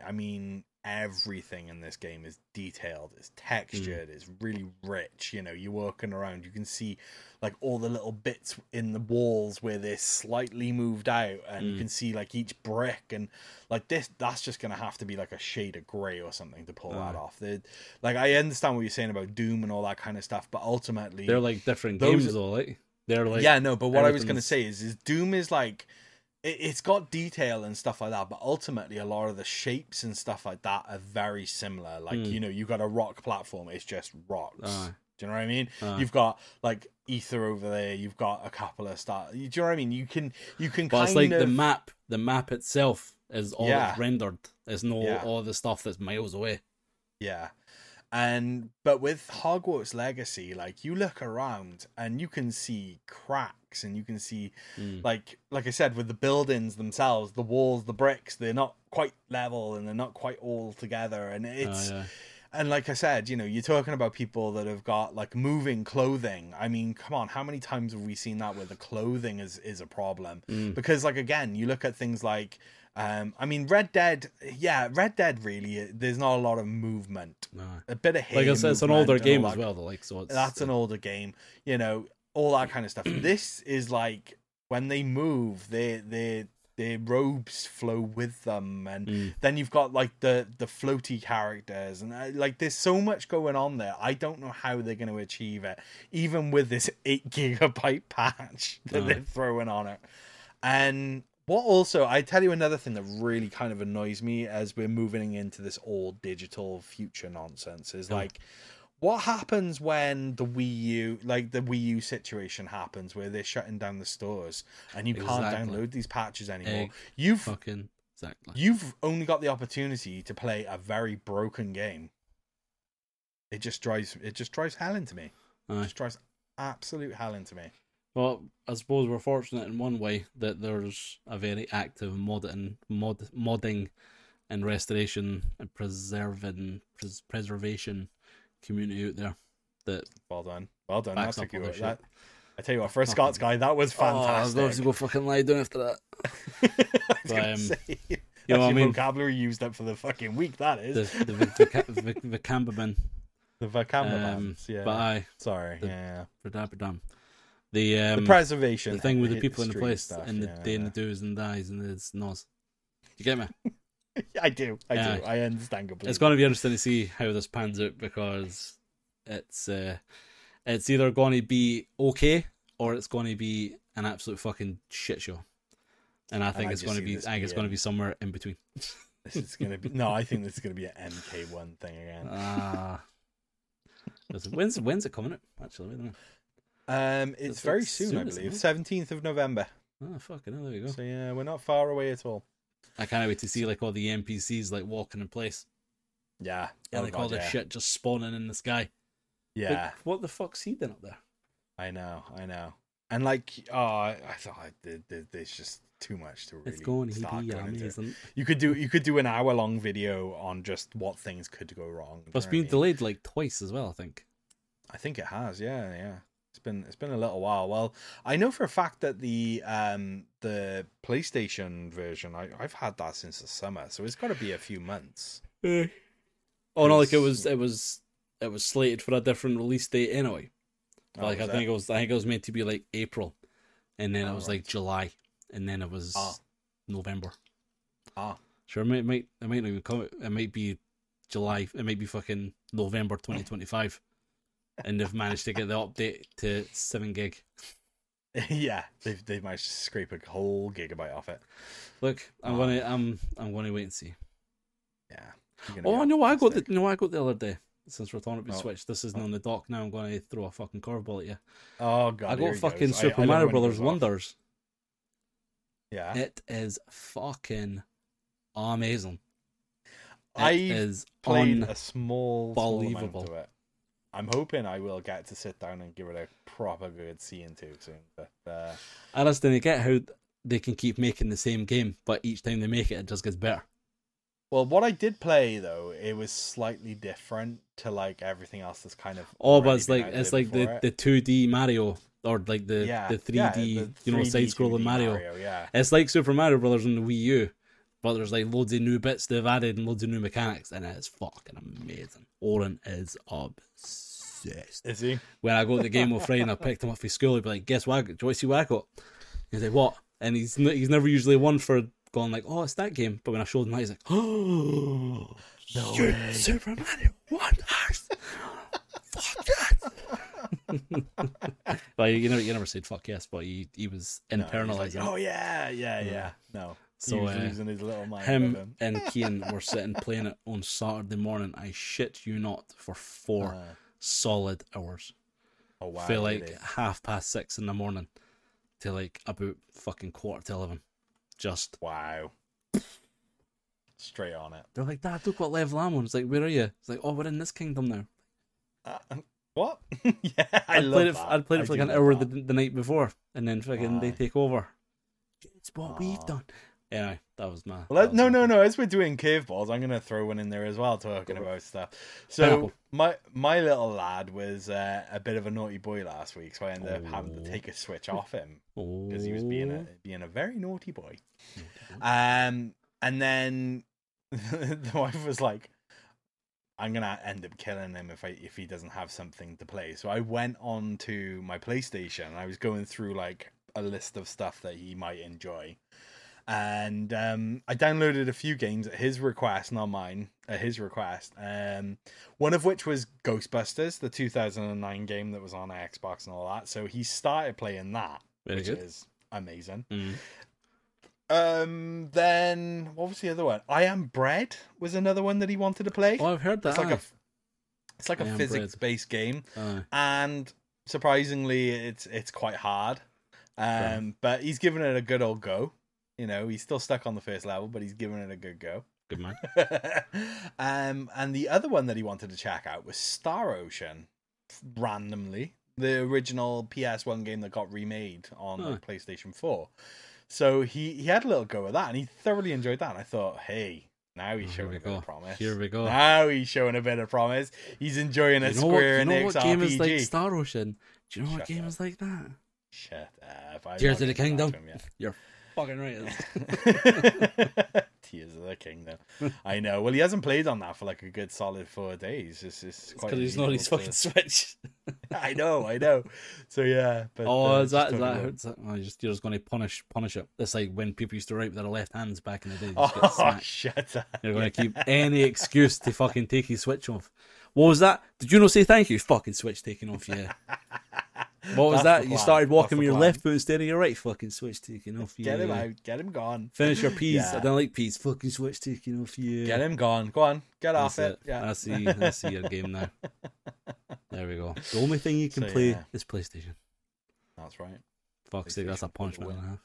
in this game is detailed, it's textured, it's really rich. You know, you're walking around, you can see like all the little bits in the walls where they're slightly moved out, and you can see like each brick, and like this, that's just gonna have to be like a shade of grey or something to pull that off. They're, like, I understand what you're saying about Doom and all that kind of stuff, but ultimately they're like different games though, like they're like, yeah, no, but what I was gonna say is Doom is like, it's got detail and stuff like that, but ultimately a lot of the shapes and stuff like that are very similar. Like, you know, you've got a rock platform, it's just rocks. Do you know what I mean? You've got like ether over there, you've got a couple of stuff. Do you know what I mean? You can but kind of... it's like of... the map itself is all that's rendered. There's no all the stuff that's miles away. Yeah. But with Hogwarts Legacy, like, you look around and you can see cracks, and you can see, like I said, with the buildings themselves, the walls, the bricks, they're not quite level and they're not quite all together. And it's, and like I said, you know, you're talking about people that have got like moving clothing. I mean, come on, how many times have we seen that where the clothing is a problem? Because like, again, you look at things like, I mean, Red Dead really, there's not a lot of movement. No. A bit of hit. Like I said, it's an older game as well, though. Like, so that's an older game, you know, all that kind of stuff. This is like, when they move, their robes flow with them, and then you've got like the floaty characters, and like there's so much going on there. I don't know how they're going to achieve it, even with this 8 gigabyte patch that they're throwing on it. And what also, I tell you another thing that really kind of annoys me as we're moving into this all digital future nonsense is like, what happens when the Wii U situation happens where they're shutting down the stores and you can't download these patches anymore? You've only got the opportunity to play a very broken game. It just drives hell into me. It just drives absolute hell into me. Well, I suppose we're fortunate in one way that there's a very active modding and restoration and preservation community out there. That well done. That's a good shot. I tell you what, for a Scots guy, that was fantastic. I'd love to go fucking lie down after that. I was gonna say, you know what I mean? Vocabulary used up for the fucking week. That is the vocabulary. Yeah, but the preservation, the thing with the people in the place, stuff, and the day and the do's and dies and the no's. You get me? I do. I understand completely. It's going to be interesting to see how this pans out, because it's either going to be okay or it's going to be an absolute fucking shit show. And I think it's going to be somewhere in between. This is going to be no. I think this is going to be an MK1 thing again. When's it coming up? Actually, isn't it? It's very soon, I believe. 17th of November. Oh, fucking hell, there we go. So yeah, we're not far away at all. I can't wait to see like all the NPCs like walking in place. Yeah. And like all this shit just spawning in the sky. Yeah. Like, what the fuck's he doing up there? I know. And like, I thought there's just too much to really. It's going to be amazing. You could do an hour-long video on just what things could go wrong. But it's been delayed like twice as well, I think. I think it has. Yeah. It's been a little while. Well, I know for a fact that the PlayStation version, I've had that since the summer, so it's got to be a few months. It was slated for a different release date anyway. Like I think it was meant to be like April, and then like July, and then it was November. Sure, it might not even come. It might be July. It might be fucking November 2025. And they've managed to get the update to 7 gig. Yeah, they've managed to scrape a whole gigabyte off it. Look, I'm gonna wait and see. Yeah. I got the other day. Since we're talking about Switch, this isn't on the dock now. I'm gonna throw a fucking curveball at you. Oh god! I got fucking Super Mario Brothers Wonders. Yeah, it is fucking amazing. I played a small amount of it. I'm hoping I will get to sit down and give it a proper good C and two soon. But I just didn't get how they can keep making the same game, but each time they make it, it just gets better. Well, what I did play though, it was slightly different to like everything else that's kind of. Oh, but it's like the 2D Mario or like the 3D, side scrolling Mario. Yeah. It's like Super Mario Brothers on the Wii U, but there's like loads of new bits they've added and loads of new mechanics, and it's fucking amazing. Oren is obsessed. Is he? When I got the game with Fry and I picked him up for school, he'd be like, "Guess what? I got? Do you see what I got?" He's like, "What?" And he's never usually one for going like, "Oh, it's that game," but when I showed him, he's like, "Oh, no way. Super Mario Wonders." Fuck yes. Well, you never said fuck yes, but he was internalizing. Like, oh yeah. No. So losing his little mind. Him and Kian were sitting playing it on Saturday morning. I shit you not, for 4 solid hours. Oh wow! Feel like 6:30 in the morning to like about fucking 11:15. Just wow! Straight on it. They're like, "Dad, look what level I'm on." It's like, "Where are you?" It's like, "Oh, we're in this kingdom now." What? Yeah, I played it for like an hour the night before, and then fucking they take over. It's what we've done. Yeah, that was my... As we're doing curveballs, I'm going to throw one in there as well, talking about stuff. So my little lad was a bit of a naughty boy last week, so I ended up having to take a Switch off him because he was being a very naughty boy. And then the wife was like, "I'm going to end up killing him if he doesn't have something to play." So I went on to my PlayStation, and I was going through like a list of stuff that he might enjoy. And I downloaded a few games at his request, not mine, at his request. One of which was Ghostbusters, the 2009 game that was on Xbox and all that. So he started playing that, which is amazing. Mm-hmm. Then what was the other one? I Am Bread was another one that he wanted to play. Oh, I've heard that. It's like a physics-based game, and surprisingly, it's quite hard. But he's given it a good old go. You know, he's still stuck on the first level, but he's given it a good go. Good man. And the other one that he wanted to check out was Star Ocean, randomly. The original PS1 game that got remade on the PlayStation 4. So he had a little go at that, and he thoroughly enjoyed that. And I thought, hey, now he's showing a bit of promise. Here we go. Now he's showing a bit of promise. He's enjoying a Square Enix RPG. You know what game is like Star Ocean? Do you know what game is like that? Shut up. Tears of the Kingdom. You're fucking right. Tears of the Kingdom. I know. Well, he hasn't played on that for like a good solid 4 days. It's quite because he's not his fucking Switch. I know. So yeah. But, you're just going to punish it. It's like when people used to write with their left hands back in the day. Shut up. You're going to keep any excuse to fucking take your Switch off. What was that? Did you not say thank you? Fucking Switch taking off, yeah. What was that? You started walking with your left foot instead of your right. Fucking switch taking off you. Get him out. Get him gone. Finish your peas. Yeah. I don't like peas. Fucking switch taking off you. Get him gone. Go on. Get that's off it. Yeah. I see your game now. There we go. The only thing you can play is PlayStation. That's right. Fuck's sake, that's a punch man and a half.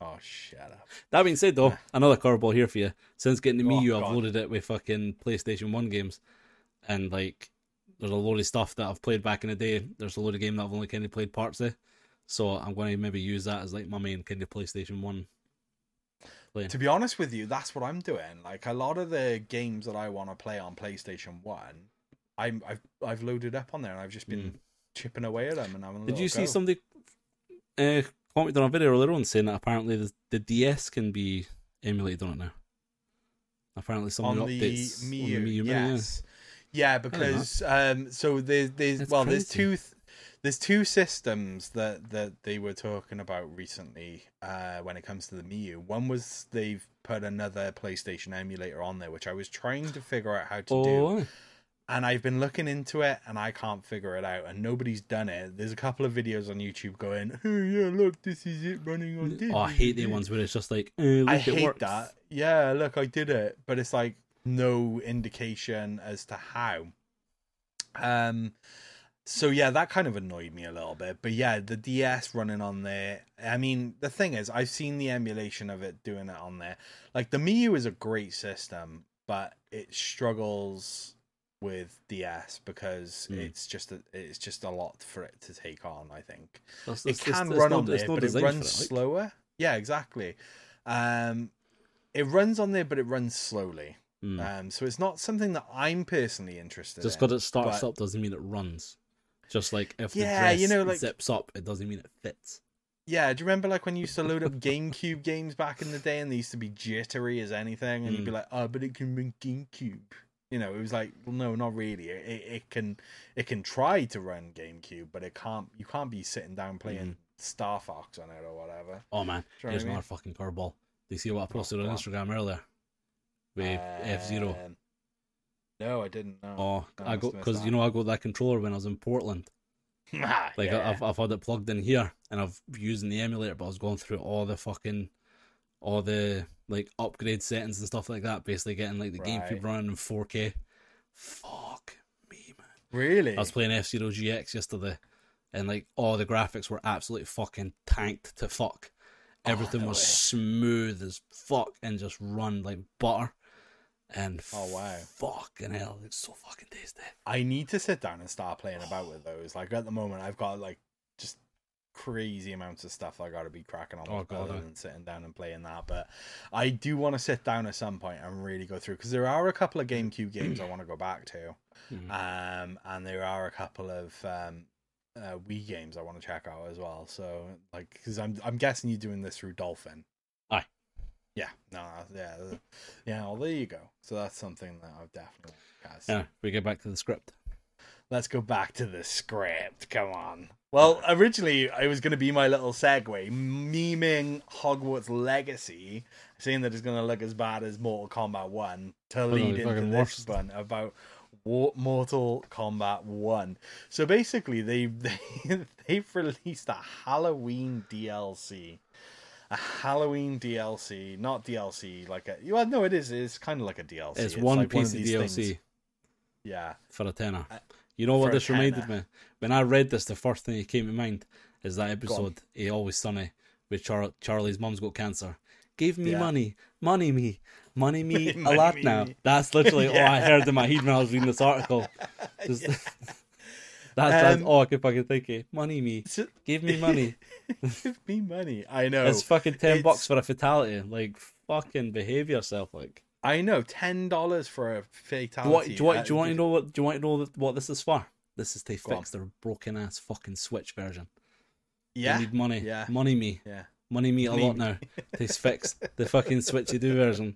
Oh, shut up. That being said, though, another curveball here for you. Since getting the Mii U, I've loaded it with fucking PlayStation 1 games. And, like, there's a load of stuff that I've played back in the day. There's a load of game that I've only kind of played parts of. So I'm going to maybe use that as, like, my main kind of PlayStation 1 playing. To be honest with you, that's what I'm doing. Like, a lot of the games that I want to play on PlayStation 1, I've loaded up on there. And I've just been chipping away at them. And having a Did you see somebody... commented on a video earlier on saying that apparently the DS can be emulated on it now. Apparently, someone updates the Miyoo. On the Miyoo yes. Mini, yeah, because so there's two systems that they were talking about recently when it comes to the Miyoo. One was they've put another PlayStation emulator on there, which I was trying to figure out how to do. And I've been looking into it, and I can't figure it out, and nobody's done it. There's a couple of videos on YouTube going, oh, yeah, look, this is it running on this. Oh, I hate the ones where it's just like, look, I hate it works. That. Yeah, look, I did it. But it's like no indication as to how. So, yeah, that kind of annoyed me a little bit. But, yeah, the DS running on there. I mean, the thing is, I've seen the emulation of it doing it on there. Like, the Miyoo is a great system, but it struggles... with DS because it's just a lot for it to take on. I think it runs slower. Yeah, exactly. It runs on there, but it runs slowly. So it's not something that I'm personally interested in. Just because it starts up doesn't mean it runs. Just like if the dress zips up, it doesn't mean it fits. Yeah, do you remember like when you used to load up GameCube games back in the day, and they used to be jittery as anything, and you'd be like, oh, but it can run GameCube. You know, it was like, well, no, not really. It can try to run GameCube, but it can't. You can't be sitting down playing Star Fox on it or whatever. Oh man, you know here's another fucking curveball. Did you see what I posted on Instagram earlier? With F-Zero. No, I didn't. No. Oh, I got because I got that controller when I was in Portland. I've had it plugged in here, and I've using the emulator, but I was going through all the like upgrade settings and stuff like that, basically getting like the GameCube running in 4K. Fuck me, man. Really? I was playing F-Zero GX yesterday, and like all the graphics were absolutely fucking tanked to fuck. Everything was smooth as fuck and just run like butter. And fucking hell, it's so fucking tasty. I need to sit down and start playing about with those. Like at the moment, I've got like just crazy amounts of stuff I gotta be cracking on and sitting down and playing that, but I do want to sit down at some point and really go through, because there are a couple of GameCube games I want to go back to, and there are a couple of Wii games I want to check out as well. So like, because I'm guessing you're doing this through Dolphin. Aye. Well, there you go. So that's something that I've definitely we get back to the script. Let's go back to the script. Come on. Well, originally, it was going to be my little segue, memeing Hogwarts Legacy, saying that it's going to look as bad as Mortal Kombat 1, to lead into this one about Mortal Kombat 1. So basically, they've released a Halloween DLC. A Halloween DLC, not DLC, like a... Well, no, it is. It's kind of like a DLC. It's one like piece one of DLC. Things. Yeah. For a tenner. You know what this reminded me? When I read this, the first thing that came to mind is that episode, A Always Sunny, with Charlie's mum's got cancer. Give me money. Money me a lot now. That's literally all I heard in my head when I was reading this article. Just, that's all I could fucking think of. Money me. Give me money. Give me money. I know. It's fucking $10 for a fatality. Like, fucking behave yourself, like. I know, $10 for a fatality. Do you want to know what this is for? This is to fix their broken ass fucking Switch version. Yeah, they need money. Yeah. Money me. Yeah, money me a lot now. To fix the fucking Switchy do version.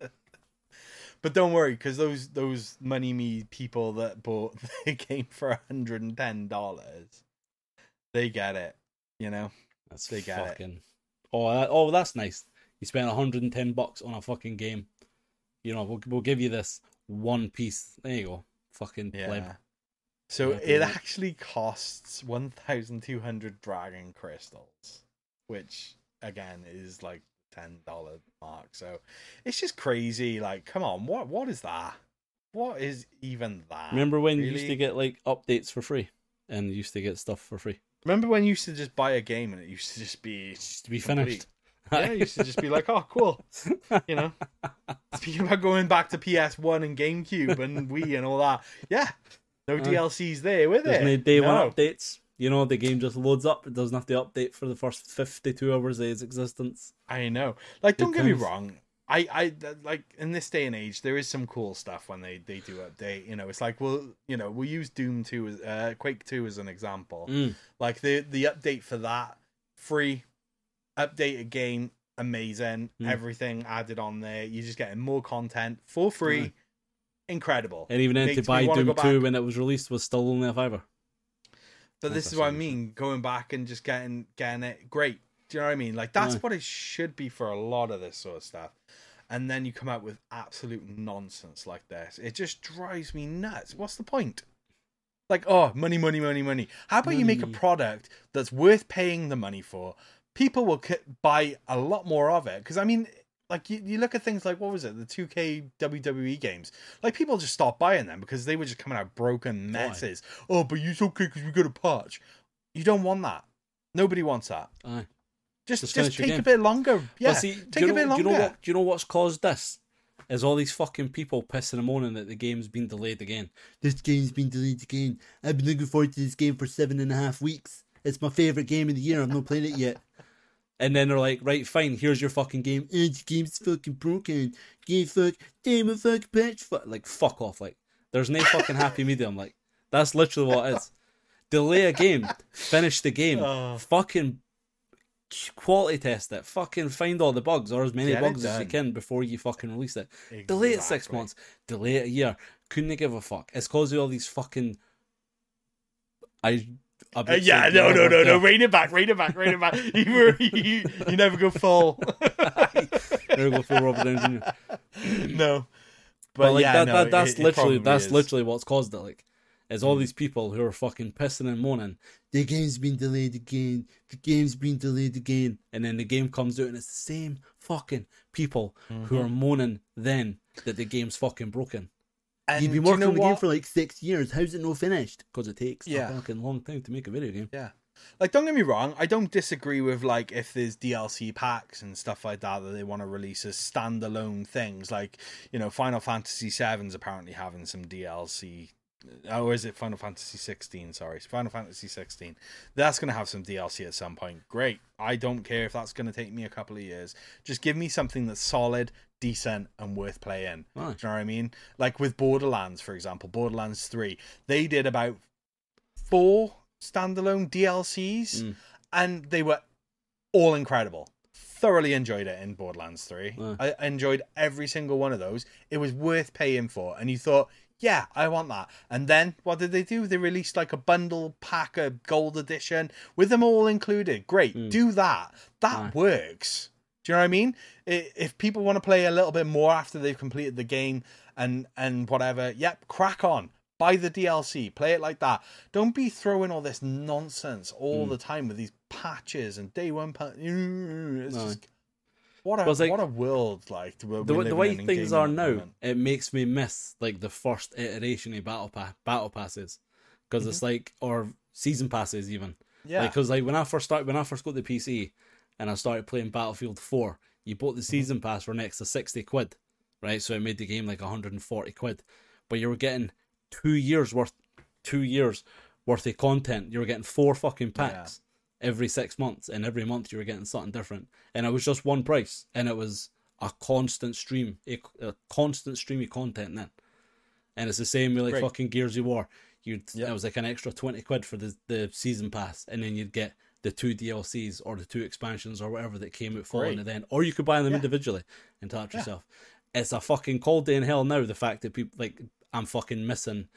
But don't worry, because those money me people that bought the game for $110, they get it. You know, they get it. Oh, that's nice. You spent $110 on a fucking game. You know, we'll give you this one piece. There you go. Fucking pleb. So it actually costs 1,200 dragon crystals, which again is like $10 mark. So it's just crazy. Like, come on, what is that? What is even that? Remember when you used to get like updates for free, and you used to get stuff for free? Remember when you used to just buy a game and it used to just be finished? Yeah, it used to just be like, oh, cool. You know, speaking about going back to PS1 and GameCube and Wii and all that. Yeah, no DLCs there, with it. No day one updates. You know, the game just loads up. It doesn't have to update for the first 52 hours of its existence. I know. Like, don't get me wrong. I like, in this day and age, there is some cool stuff when they do update. You know, it's like, we'll use Doom 2, Quake 2 as an example. Mm. Like, the update for that, free. Updated game, amazing. Mm. Everything added on there. You're just getting more content for free. Yeah. Incredible. And even then, to buy Doom 2 when it was released was still only a $5. But this is what I mean. Going back and just getting it great. Do you know what I mean? Like, that's what it should be for a lot of this sort of stuff. And then you come out with absolute nonsense like this. It just drives me nuts. What's the point? Like, oh, money. How about you make a product that's worth paying the money for? People will buy a lot more of it. Because, I mean, like, you look at things like, what was it? The 2K WWE games. Like, people just stopped buying them because they were just coming out broken messes. Aye. Oh, but it's okay because we got a patch. You don't want that. Nobody wants that. Aye. Just take a bit longer. Yeah, well, see, take a bit longer. Do you know what's caused this? Is all these fucking people pissing and moaning that the game's been delayed again. This game's been delayed again. I've been looking forward to this game for 7.5 weeks. It's my favourite game of the year. I'm not playing it yet. And then they're like, right, fine, here's your fucking game. And the game's fucking broken. Game of fuck, bitch. Like, fuck off. Like, there's no fucking happy medium. Like, that's literally what it is. Delay a game. Finish the game. Fucking quality test it. Fucking find all the bugs or as many bugs as you can before you fucking release it. Exactly. Delay it 6 months. Delay it a year. Couldn't give a fuck. It's causing all these fucking... No. Rein it back. You never go full. Never go full Robert Downey Jr. No, but like that's literally what's caused it. Like, it's all these people who are fucking pissing and moaning. The game's been delayed again. And then the game comes out and it's the same fucking people who are moaning then that the game's fucking broken. And you've been working on the game for like 6 years. How's it not finished? Because it takes a fucking long time to make a video game. Yeah. Like, don't get me wrong. I don't disagree with, like, if there's DLC packs and stuff like that they want to release as standalone things. Like, you know, Final Fantasy VII's apparently having some DLC. Oh, is it Final Fantasy 16? Sorry. Final Fantasy 16. That's going to have some DLC at some point. Great. I don't care if that's going to take me a couple of years. Just give me something that's solid, decent and worth playing. Right. Do you know what I mean? Like with Borderlands, for example, Borderlands 3, they did about 4 standalone DLCs and they were all incredible. Thoroughly enjoyed it in Borderlands 3. Right. I enjoyed every single one of those. It was worth paying for. And you thought, yeah, I want that. And then what did they do? They released like a bundle pack, a gold edition with them all included. Great. Do that. That works. Do you know what I mean? If people want to play a little bit more after they've completed the game and whatever, yep, crack on. Buy the DLC. Play it like that. Don't be throwing all this nonsense all the time with these patches and day one patch. It's just what a world like. The way things are now, it makes me miss like the first iteration of battle passes because it's like or season passes even. Yeah, because like when I first got the PC. And I started playing Battlefield 4. You bought the season pass for next to 60 quid, right? So it made the game like 140 quid. But you were getting 2 years worth of content. You were getting 4 fucking packs every 6 months. And every month you were getting something different. And it was just one price. And it was a constant stream, of content then. And it's the same with like fucking Gears of War. It was like an extra 20 quid for the season pass. And then you'd get the 2 DLCs or the 2 expansions or whatever that came out following it then, or you could buy them individually and touch yourself. It's a fucking cold day in hell now, the fact that people, like, I'm fucking missing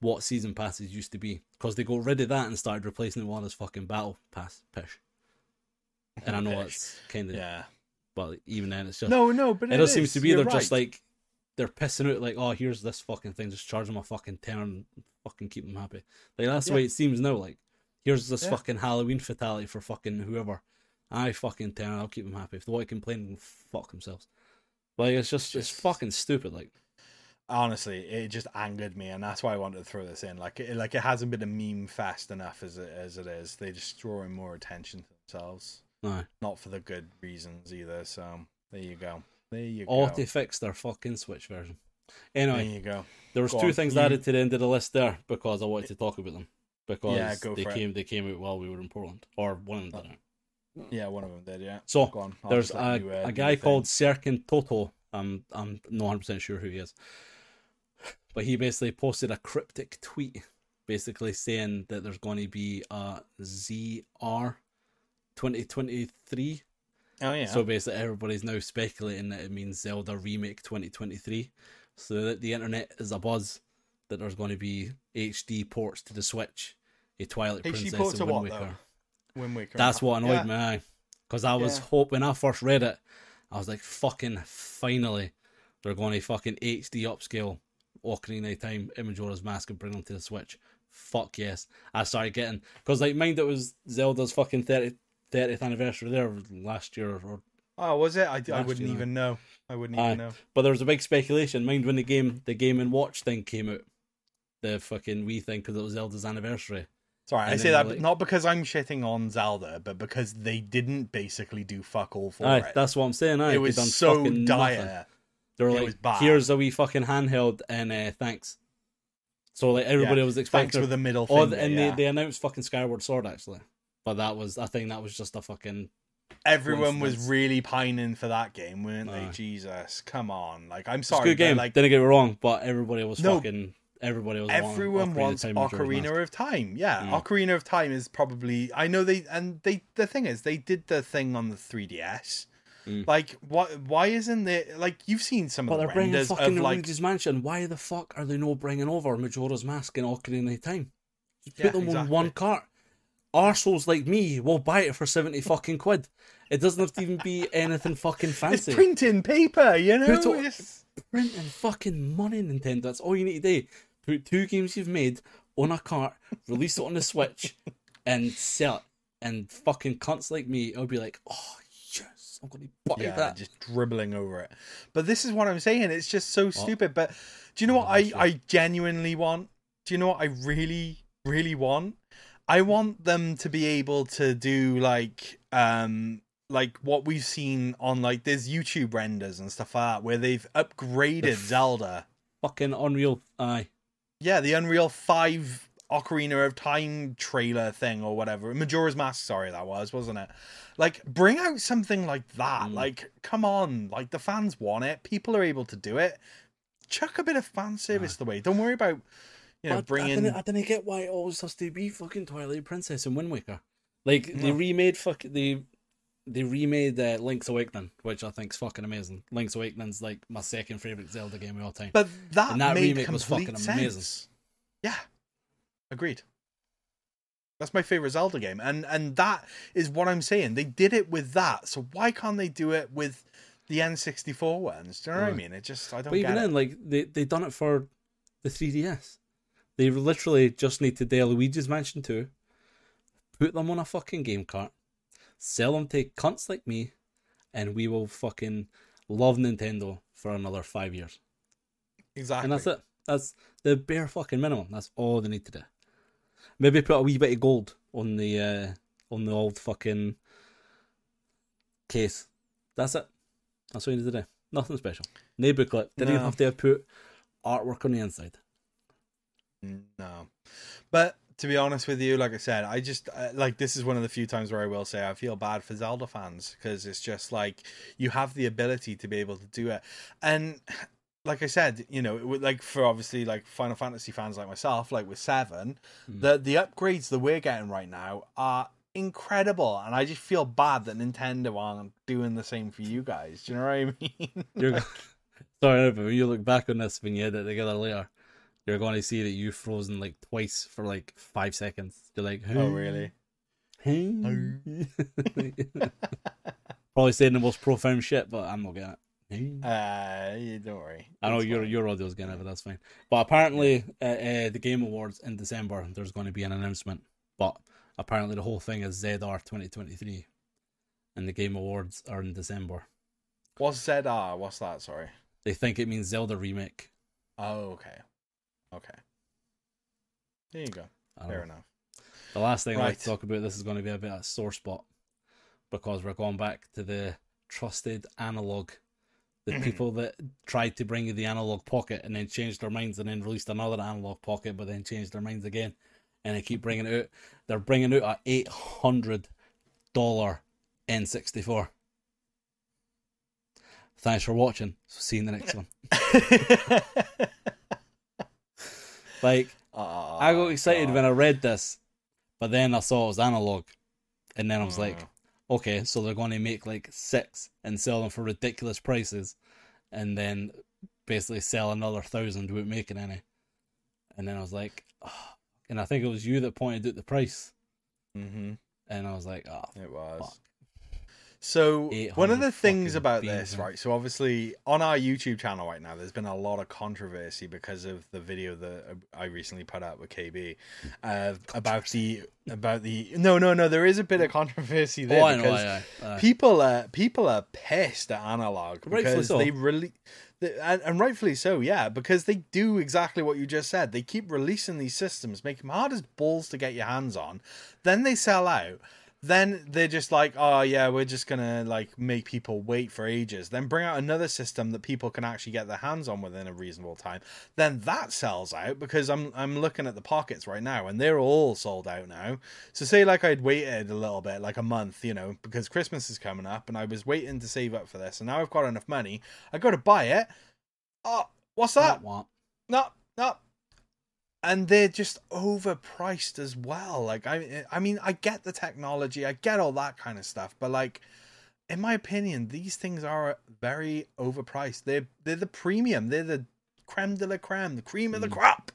what season passes used to be, because they got rid of that and started replacing it with this fucking battle pass pish. And I know it's kind of, but even then it's just, no, but it does seem to be, they're just like, they're pissing out like, oh, here's this fucking thing, just charge them a fucking £10 and fucking keep them happy. Like, that's the way it seems now. Like, here's this fucking Halloween fatality for fucking whoever. I fucking £10, I'll keep them happy. If they want to complain, they can fuck themselves. Like, it's just it's fucking stupid. Like, honestly, it just angered me, and that's why I wanted to throw this in. Like it hasn't been a meme fast enough as it is. They're just drawing more attention to themselves. No. Not for the good reasons either, so there you go. They fixed their fucking Switch version. Anyway, there you go. There was two things added to the end of the list there because I wanted to talk about them. Because they came out while we were in Portland. Or one of them did. Yeah, one of them did, yeah. So, there's a guy called Serkin Toto. I'm not 100% sure who he is. But he basically posted a cryptic tweet, basically saying that there's going to be a ZR 2023. Oh, yeah. So basically everybody's now speculating that it means Zelda Remake 2023. So that the internet is abuzz that there's going to be HD ports to the Switch, a Twilight Princess and Wind Waker. That's what annoyed me, aye. Because I was hoping, when I first read it, I was like, fucking finally, they're going to fucking HD upscale Ocarina of Time, Majora's Mask, and bring them to the Switch. Fuck yes. I started getting, because like, mind it was Zelda's fucking 30th anniversary there last year. Oh, was it? I wouldn't even know. But there was a big speculation. Mind when the Game & Watch thing came out, the fucking Wii thing, because it was Zelda's anniversary. Sorry, I say that like, not because I'm shitting on Zelda, but because they didn't basically do fuck all for it. That's what I'm saying. It was so dire. They were like, here's a wee fucking handheld and thanks. So like everybody was expecting. Thanks for the middle finger. And they announced fucking Skyward Sword actually. But I think that was just a fucking... Everyone was really pining for that game, weren't they? Jesus, come on. Like, I'm sorry. It's a good game, like... didn't get it wrong, but everybody was fucking... Everyone wants Ocarina of Time. Yeah, Ocarina of Time is probably... I know they. The thing is, they did the thing on the 3DS. Mm. Like, what? Why isn't there... Like, you've seen some of the renders of, like... But they're bringing fucking Luigi's Mansion. Why the fuck are they not bringing over Majora's Mask and Ocarina of Time? Just put them on one cart. Arseholes like me will buy it for 70 fucking quid. It doesn't have to even be anything fucking fancy. It's printing paper, you know? It's printing fucking money, Nintendo. That's all you need to do. Put two games you've made on a cart, release it on the Switch, and sell it. And fucking cunts like me, I'll be like, oh, yes, I'm going to buy that. Just dribbling over it. But this is what I'm saying. It's just so stupid. But do you know what I genuinely want? Do you know what I really, really want? I want them to be able to do, like what we've seen on, like, there's YouTube renders and stuff like that, where they've upgraded Zelda. Fucking Unreal. Aye. Yeah, the Unreal 5 Ocarina of Time trailer thing or whatever. Majora's Mask, sorry, that wasn't it? Like, bring out something like that. Mm. Like, come on. Like, the fans want it. People are able to do it. Chuck a bit of fan service the way. Don't worry about... You know, I didn't get why it always has to be fucking Twilight Princess and Wind Waker. Like they remade Link's Awakening, which I think is fucking amazing. Link's Awakening's like my second favorite Zelda game of all time. But that remake was fucking amazing. Yeah, agreed. That's my favorite Zelda game, and that is what I'm saying. They did it with that, so why can't they do it with the N64 ones? Do you know what I mean? It just I don't get it. Like they done it for the 3DS. They literally just need to do Luigi's Mansion 2, put them on a fucking game cart, sell them to cunts like me, and we will fucking love Nintendo for another 5 years. Exactly. And that's it. That's the bare fucking minimum. That's all they need to do. Maybe put a wee bit of gold on the old fucking case. That's it. That's all you need to do. Nothing special. No booklet. Didn't even have to put artwork on the inside. No, but to be honest with you, like I said, I just like this is one of the few times where I will say I feel bad for Zelda fans, because it's just like you have the ability to be able to do it. And like I said, you know, like for obviously like Final Fantasy fans like myself, like with 7, the upgrades that we're getting right now are incredible, and I just feel bad that Nintendo aren't doing the same for you guys. Do you know what I mean? Sorry, but when you look back on this when you edit together later, you're going to see that you've frozen like twice for like 5 seconds. You're like, hey. Oh, really? Hey. Probably saying the most profound shit, but I'm not getting it. Don't worry. I know your audio's going to, but that's fine. But apparently, the Game Awards in December, there's going to be an announcement. But apparently, the whole thing is ZR 2023, and the Game Awards are in December. What's ZR? What's that? Sorry. They think it means Zelda remake. Oh, okay. Okay. There you go. Fair enough. The last thing I'd like to talk about, this is going to be a bit of a sore spot, because we're going back to the trusted analog. The people that tried to bring you the analog pocket and then changed their minds and then released another analog pocket, but then changed their minds again, and they keep bringing it out. They're bringing out a $800 N64. Thanks for watching. See you in the next one. I got excited when I read this, but then I saw it was analog, and then I was like, okay, so they're going to make like 6 and sell them for ridiculous prices, and then basically sell another 1,000 without making any. And then I was like, oh. And I think it was you that pointed out the price. Mm-hmm. And I was like, it was. Fuck. So one of the things about this, right? So obviously on our YouTube channel right now, there's been a lot of controversy because of the video that I recently put out with KB about the no, there is a bit of controversy there because people are pissed at analog because they really. And rightfully so, yeah, because they do exactly what you just said. They keep releasing these systems, make them hard as balls to get your hands on. Then they sell out. Then they're just like, oh yeah, we're just gonna like make people wait for ages. Then bring out another system that people can actually get their hands on within a reasonable time. Then that sells out, because I'm looking at the pockets right now and they're all sold out now. So say like I'd waited a little bit, like a month, because Christmas is coming up and I was waiting to save up for this, and now I've got enough money. I got to buy it. Oh, what's that? No. And they're just overpriced as well. Like, I mean, I get the technology, I get all that kind of stuff, but like, in my opinion, these things are very overpriced. They're the premium. They're the creme de la creme, the cream of the crop.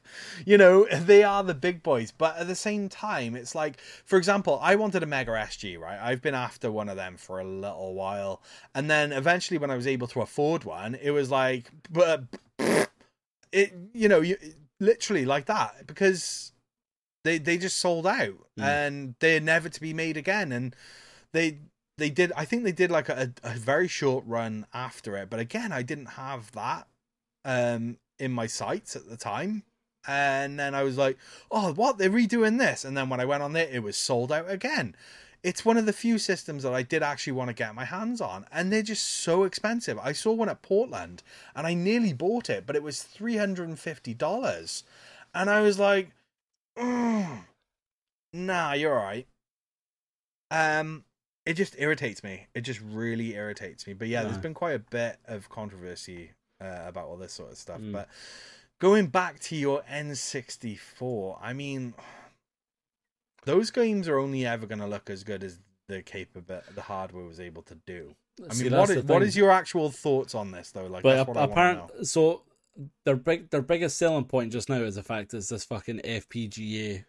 They are the big boys. But at the same time, it's like, for example, I wanted a Mega SG, right? I've been after one of them for a little while, and then eventually, when I was able to afford one, it was like, literally like that, because they just sold out and they're never to be made again. And they did, I think they did like a very short run after it. But again, I didn't have that in my sights at the time. And then I was like, oh, what? They're redoing this. And then when I went on there, it was sold out again. It's one of the few systems that I did actually want to get my hands on, and they're just so expensive. I saw one at Portland, and I nearly bought it, but it was $350, and I was like, "Nah, you're all right." It just irritates me. It just really irritates me. But yeah, there's been quite a bit of controversy about all this sort of stuff. But going back to your N64, I mean, those games are only ever going to look as good as the hardware was able to do. I mean, what is your actual thoughts on this though? Like, but apparently, so their biggest selling point just now is the fact it's this fucking FPGA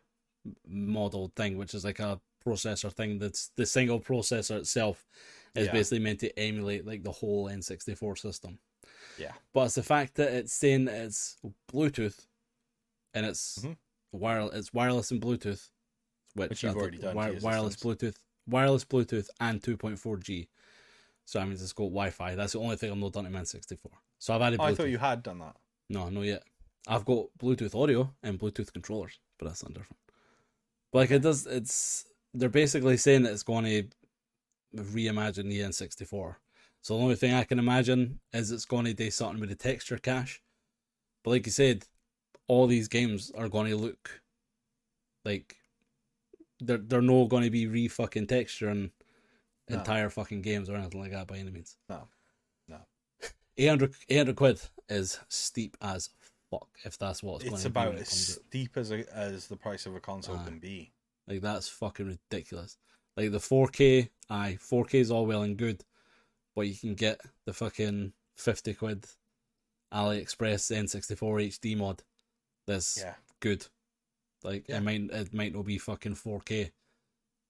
model thing, which is like a processor thing. That's the single processor itself is basically meant to emulate like the whole N64 system. Yeah, but it's the fact that it's saying that it's Bluetooth and it's it's wireless and Bluetooth. Which you've already done. Wireless Bluetooth, and 2.4G. So I mean, it's got Wi-Fi. That's the only thing I'm not done in N64. So I've added Bluetooth. I thought you had done that. No, not yet. I've got Bluetooth audio and Bluetooth controllers, but that's not different. But like, it does. They're basically saying that it's going to reimagine the N64. So the only thing I can imagine is it's going to do something with the texture cache. But like you said, all these games are going to look like. They're not going to be re-fucking texturing entire fucking games or anything like that by any means. No. 800 quid is steep as fuck if that's what it's going to be. It's about as steep as the price of a console can be. Like, that's fucking ridiculous. Like, the 4K, 4K is all well and good, but you can get the fucking 50 quid AliExpress N64 HD mod that's good. Like, it might not be fucking 4K,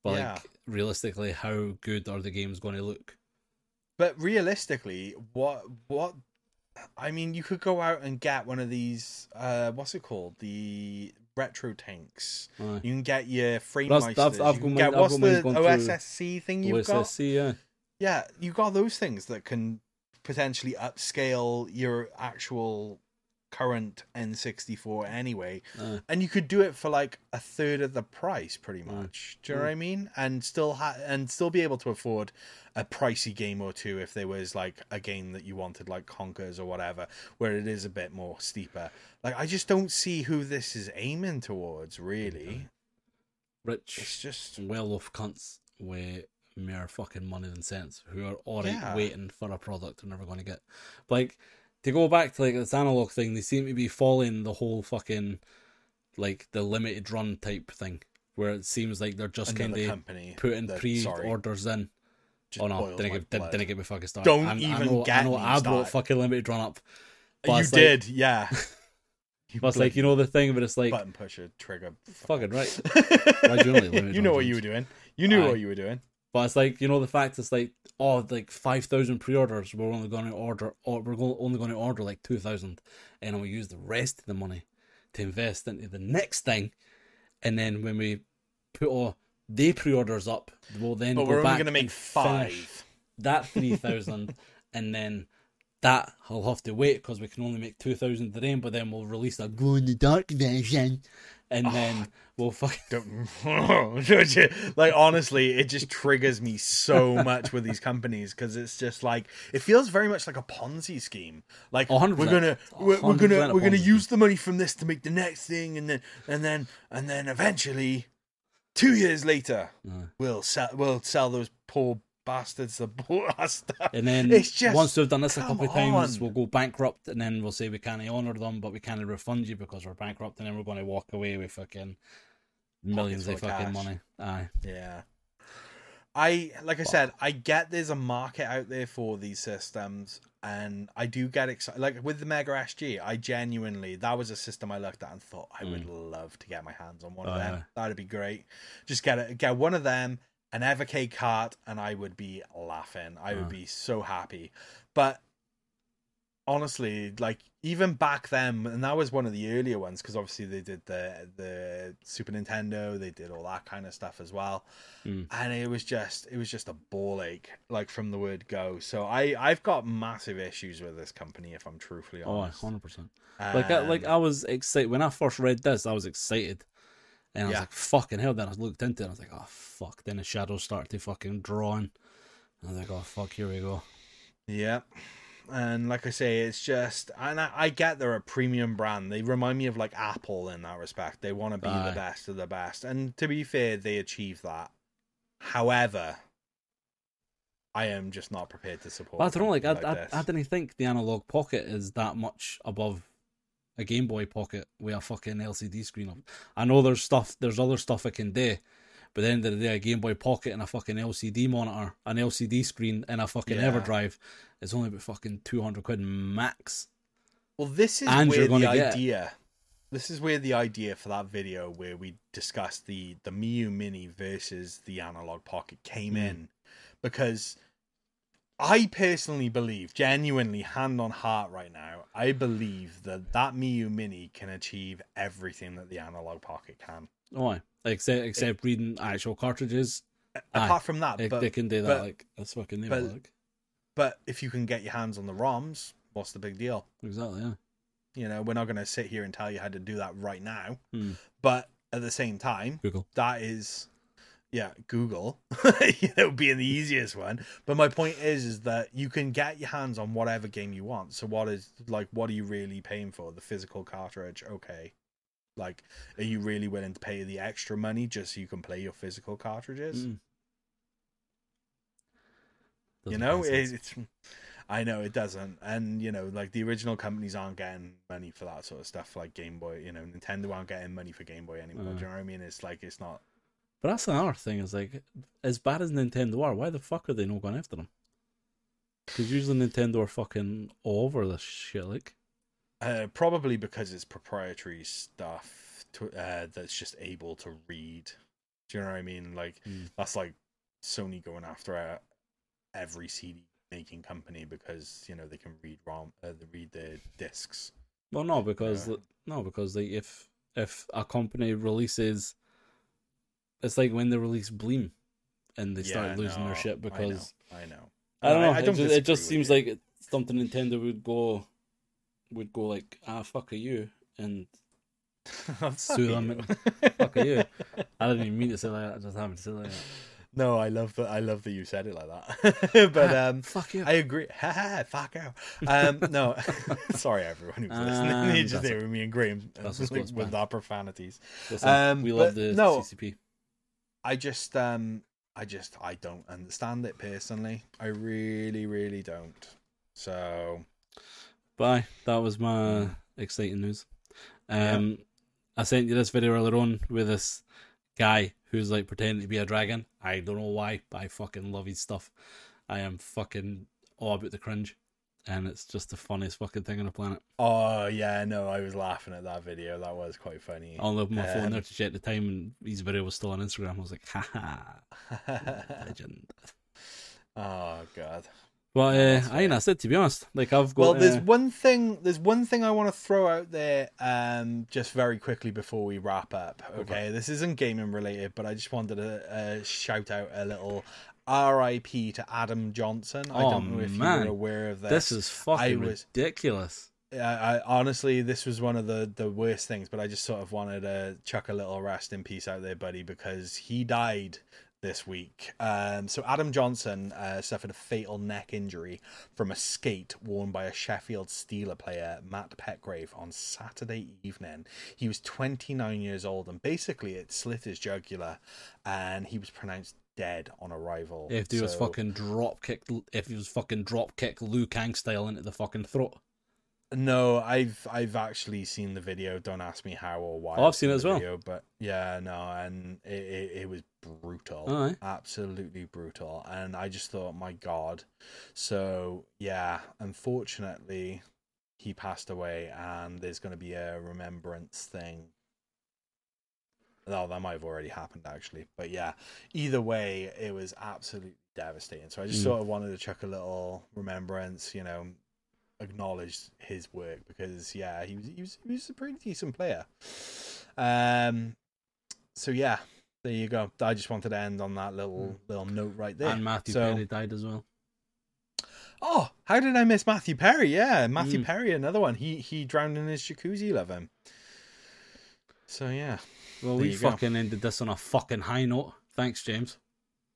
but like, realistically, how good are the games going to look? But realistically, what? I mean, you could go out and get one of these. What's it called? The retro tanks. Aye. You can get your frame. What's the OSSC thing you've got? OSSC, yeah. Yeah, you got those things that can potentially upscale your actual current N64 anyway, and you could do it for like a third of the price, pretty much. Do you know what I mean? And still be able to afford a pricey game or two if there was like a game that you wanted, like Conker's or whatever, where it is a bit more steeper. Like, I just don't see who this is aiming towards, really. Rich, it's just well-off cunts with mere fucking money and sense who are already waiting for a product they're never going to get. Like, to go back to like this analog thing, they seem to be following the whole fucking like the limited run type thing, where it seems like they're just kind of putting pre-orders in. Just didn't get me fucking started. I brought fucking limited run up. You did, like, yeah. But like, you know the thing, but it's like button pusher trigger. Fucking right. You know what you were doing. You knew what you were doing. But it's like, you know, the fact it's like, oh, like 5,000 pre-orders, we're only going to order like 2,000, and we use the rest of the money to invest into the next thing, and then when we put all the pre-orders up, we'll then we're only going to make 5 that 3,000, and then that I'll have to wait because we can only make 2,000 today, but then we'll release a glow in the dark version. And then we'll fucking... Like, honestly, it just triggers me so much with these companies, because it's just like, it feels very much like a Ponzi scheme. Like, we're gonna use the money from this to make the next thing, and then eventually, 2 years later, we'll sell those poor bastards that bought our stuff. And then just, once we've done this a couple of times, we'll go bankrupt, and then we'll say we can't honour them, but we can't refund you because we're bankrupt, and then we're going to walk away with fucking millions of fucking money. Aye. Yeah. I get there's a market out there for these systems, and I do get excited. Like with the Mega SG, I genuinely, that was a system I looked at and thought I would love to get my hands on one of them. That'd be great. Just get one of them, an Evercade cart, and I would be laughing. I would be so happy. But honestly, like even back then, and that was one of the earlier ones, because obviously they did the Super Nintendo, they did all that kind of stuff as well, and it was just a ball ache, like from the word go. So I've got massive issues with this company, if I'm truthfully honest. 100%. I was excited when I first read this. I was excited. And I was like, fucking hell. Then I looked into it and I was like, oh, fuck. Then the shadows started to fucking draw in. And I was like, oh, fuck, here we go. Yeah. And like I say, it's just... And I get they're a premium brand. They remind me of, like, Apple in that respect. They want to be the best of the best. And to be fair, they achieve that. However, I am just not prepared to support it. I don't know, I didn't think the Analog Pocket is that much above a Game Boy Pocket with a fucking LCD screen on. I know there's other stuff I can do, but at the end of the day, a Game Boy Pocket and a fucking LCD monitor, an LCD screen, and a fucking EverDrive is only about fucking £200 max. Well, this is where the idea for that video where we discussed the Miyoo Mini versus the Analog Pocket came in, because I personally believe, genuinely, hand on heart right now, I believe that Miyoo Mini can achieve everything that the Analog Pocket can. Oh, except reading actual cartridges. Apart from that, they can do that. That's fucking new. But if you can get your hands on the ROMs, what's the big deal? Exactly. Yeah. You know, we're not going to sit here and tell you how to do that right now. But at the same time, Google. That is. Yeah, Google, being the easiest one. But my point is that you can get your hands on whatever game you want. So what are you really paying for? The physical cartridge, okay. Like, are you really willing to pay the extra money just so you can play your physical cartridges? You know, it's... I know it doesn't, and you know, like the original companies aren't getting money for that sort of stuff. Like Game Boy, you know, Nintendo aren't getting money for Game Boy anymore. Do you know what I mean? It's like it's not. But that's another thing, is like, as bad as Nintendo are, why the fuck are they not going after them? Because usually Nintendo are fucking all over this shit, like. Probably because it's proprietary stuff that's just able to read. Do you know what I mean? Like, that's like Sony going after every CD making company because you know they can read ROM, they read their discs. Well, no, because if a company releases, it's like when they release Bleem, and they start losing their shit because I don't know. It just seems like something Nintendo would go like, ah, fuck are you, and sue them. Fuck are you. I didn't even mean to say like that. I just happened to say like that. No, I love that you said it like that. But fuck you. I agree. Fuck you. No, sorry everyone who's listening. You just hear me and Graham with our profanities. Listen, we love the CCP. I don't understand it personally. I really, really don't. So, bye. That was my exciting news. Yeah. I sent you this video earlier on with this guy who's like pretending to be a dragon. I don't know why, but I fucking love his stuff. I am fucking all about the cringe, and it's just the funniest fucking thing on the planet. Oh yeah, no, I was laughing at that video. That was quite funny. I'll open my phone there to check the time, and his video was still on Instagram. I was like, haha, legend. Oh god. But I said to be honest, like I've got. Well, there's one thing I want to throw out there, just very quickly before we wrap up. Okay, this isn't gaming related, but I just wanted to shout out a little R.I.P. to Adam Johnson. I don't know if you were aware of this. This is fucking ridiculous. I honestly, this was one of the worst things, but I just sort of wanted to chuck a little rest in peace out there, buddy, because he died this week. So Adam Johnson suffered a fatal neck injury from a skate worn by a Sheffield Steeler player, Matt Petgrave, on Saturday evening. He was 29 years old, and basically it slit his jugular, and he was pronounced dead on arrival. If he was fucking drop kick Liu Kang style into the fucking throat. No, I've actually seen the video. Don't ask me how or why. I've seen it as well. But yeah, no, and it was brutal. Right. Absolutely brutal. And I just thought, my God. So, yeah, unfortunately, he passed away, and there's going to be a remembrance thing. No, that might have already happened, actually. But yeah, either way, it was absolutely devastating. So I just sort of wanted to chuck a little remembrance, you know, acknowledged his work, because yeah, he was a pretty decent player. So yeah, there you go. I just wanted to end on that little note right there. And Matthew Perry died as well. Oh, how did I miss Matthew Perry? Yeah, Matthew Perry, another one. He drowned in his jacuzzi, love him. So yeah. Well, we fucking ended this on a fucking high note. Thanks, James.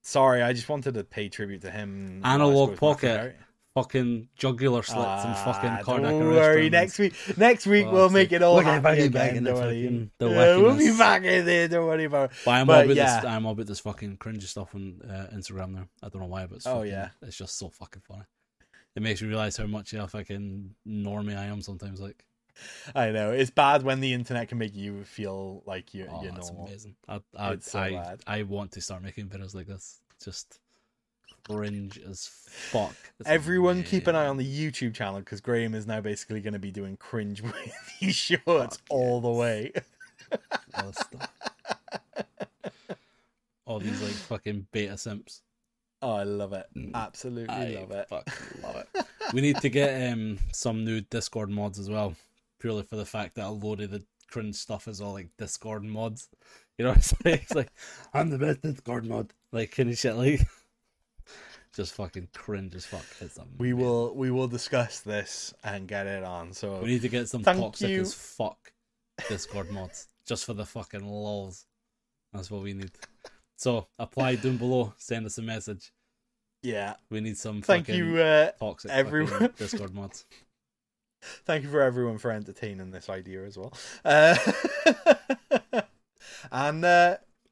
Sorry, I just wanted to pay tribute to him. Analog Pocket. Fucking jugular slits and fucking cardiac arrest. Don't worry, next week we'll make it all happy again. We'll be back in there. Don't worry about it. But I'm all about this fucking cringy stuff on Instagram now. I don't know why, but it's fucking, it's just so fucking funny. It makes me realise how much fucking normie I am sometimes. Like, I know it's bad when the internet can make you feel like you're normal. Amazing. I want to start making videos like this. Just cringe as fuck. It's everyone amazing. Keep an eye on the YouTube channel, because Graham is now basically going to be doing cringe with his shorts all the way. All stuff. All these like fucking beta simps. Oh, I love it. Absolutely love it. Fucking love it. We need to get some new Discord mods as well, purely for the fact that a load of the cringe stuff is all like Discord mods. You know what I'm saying? It's like, I'm the best Discord mod. Like, can you shit like... Just fucking cringe as fuck. We will discuss this and get it on. So we need to get some toxic as fuck Discord mods just for the fucking lols. That's what we need. So apply down below. Send us a message. Yeah, we need some. Thank you, toxic everyone. Discord mods. Thank you for everyone for entertaining this idea as well. And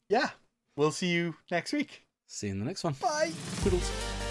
yeah, we'll see you next week. See you in the next one. Bye. Toodles.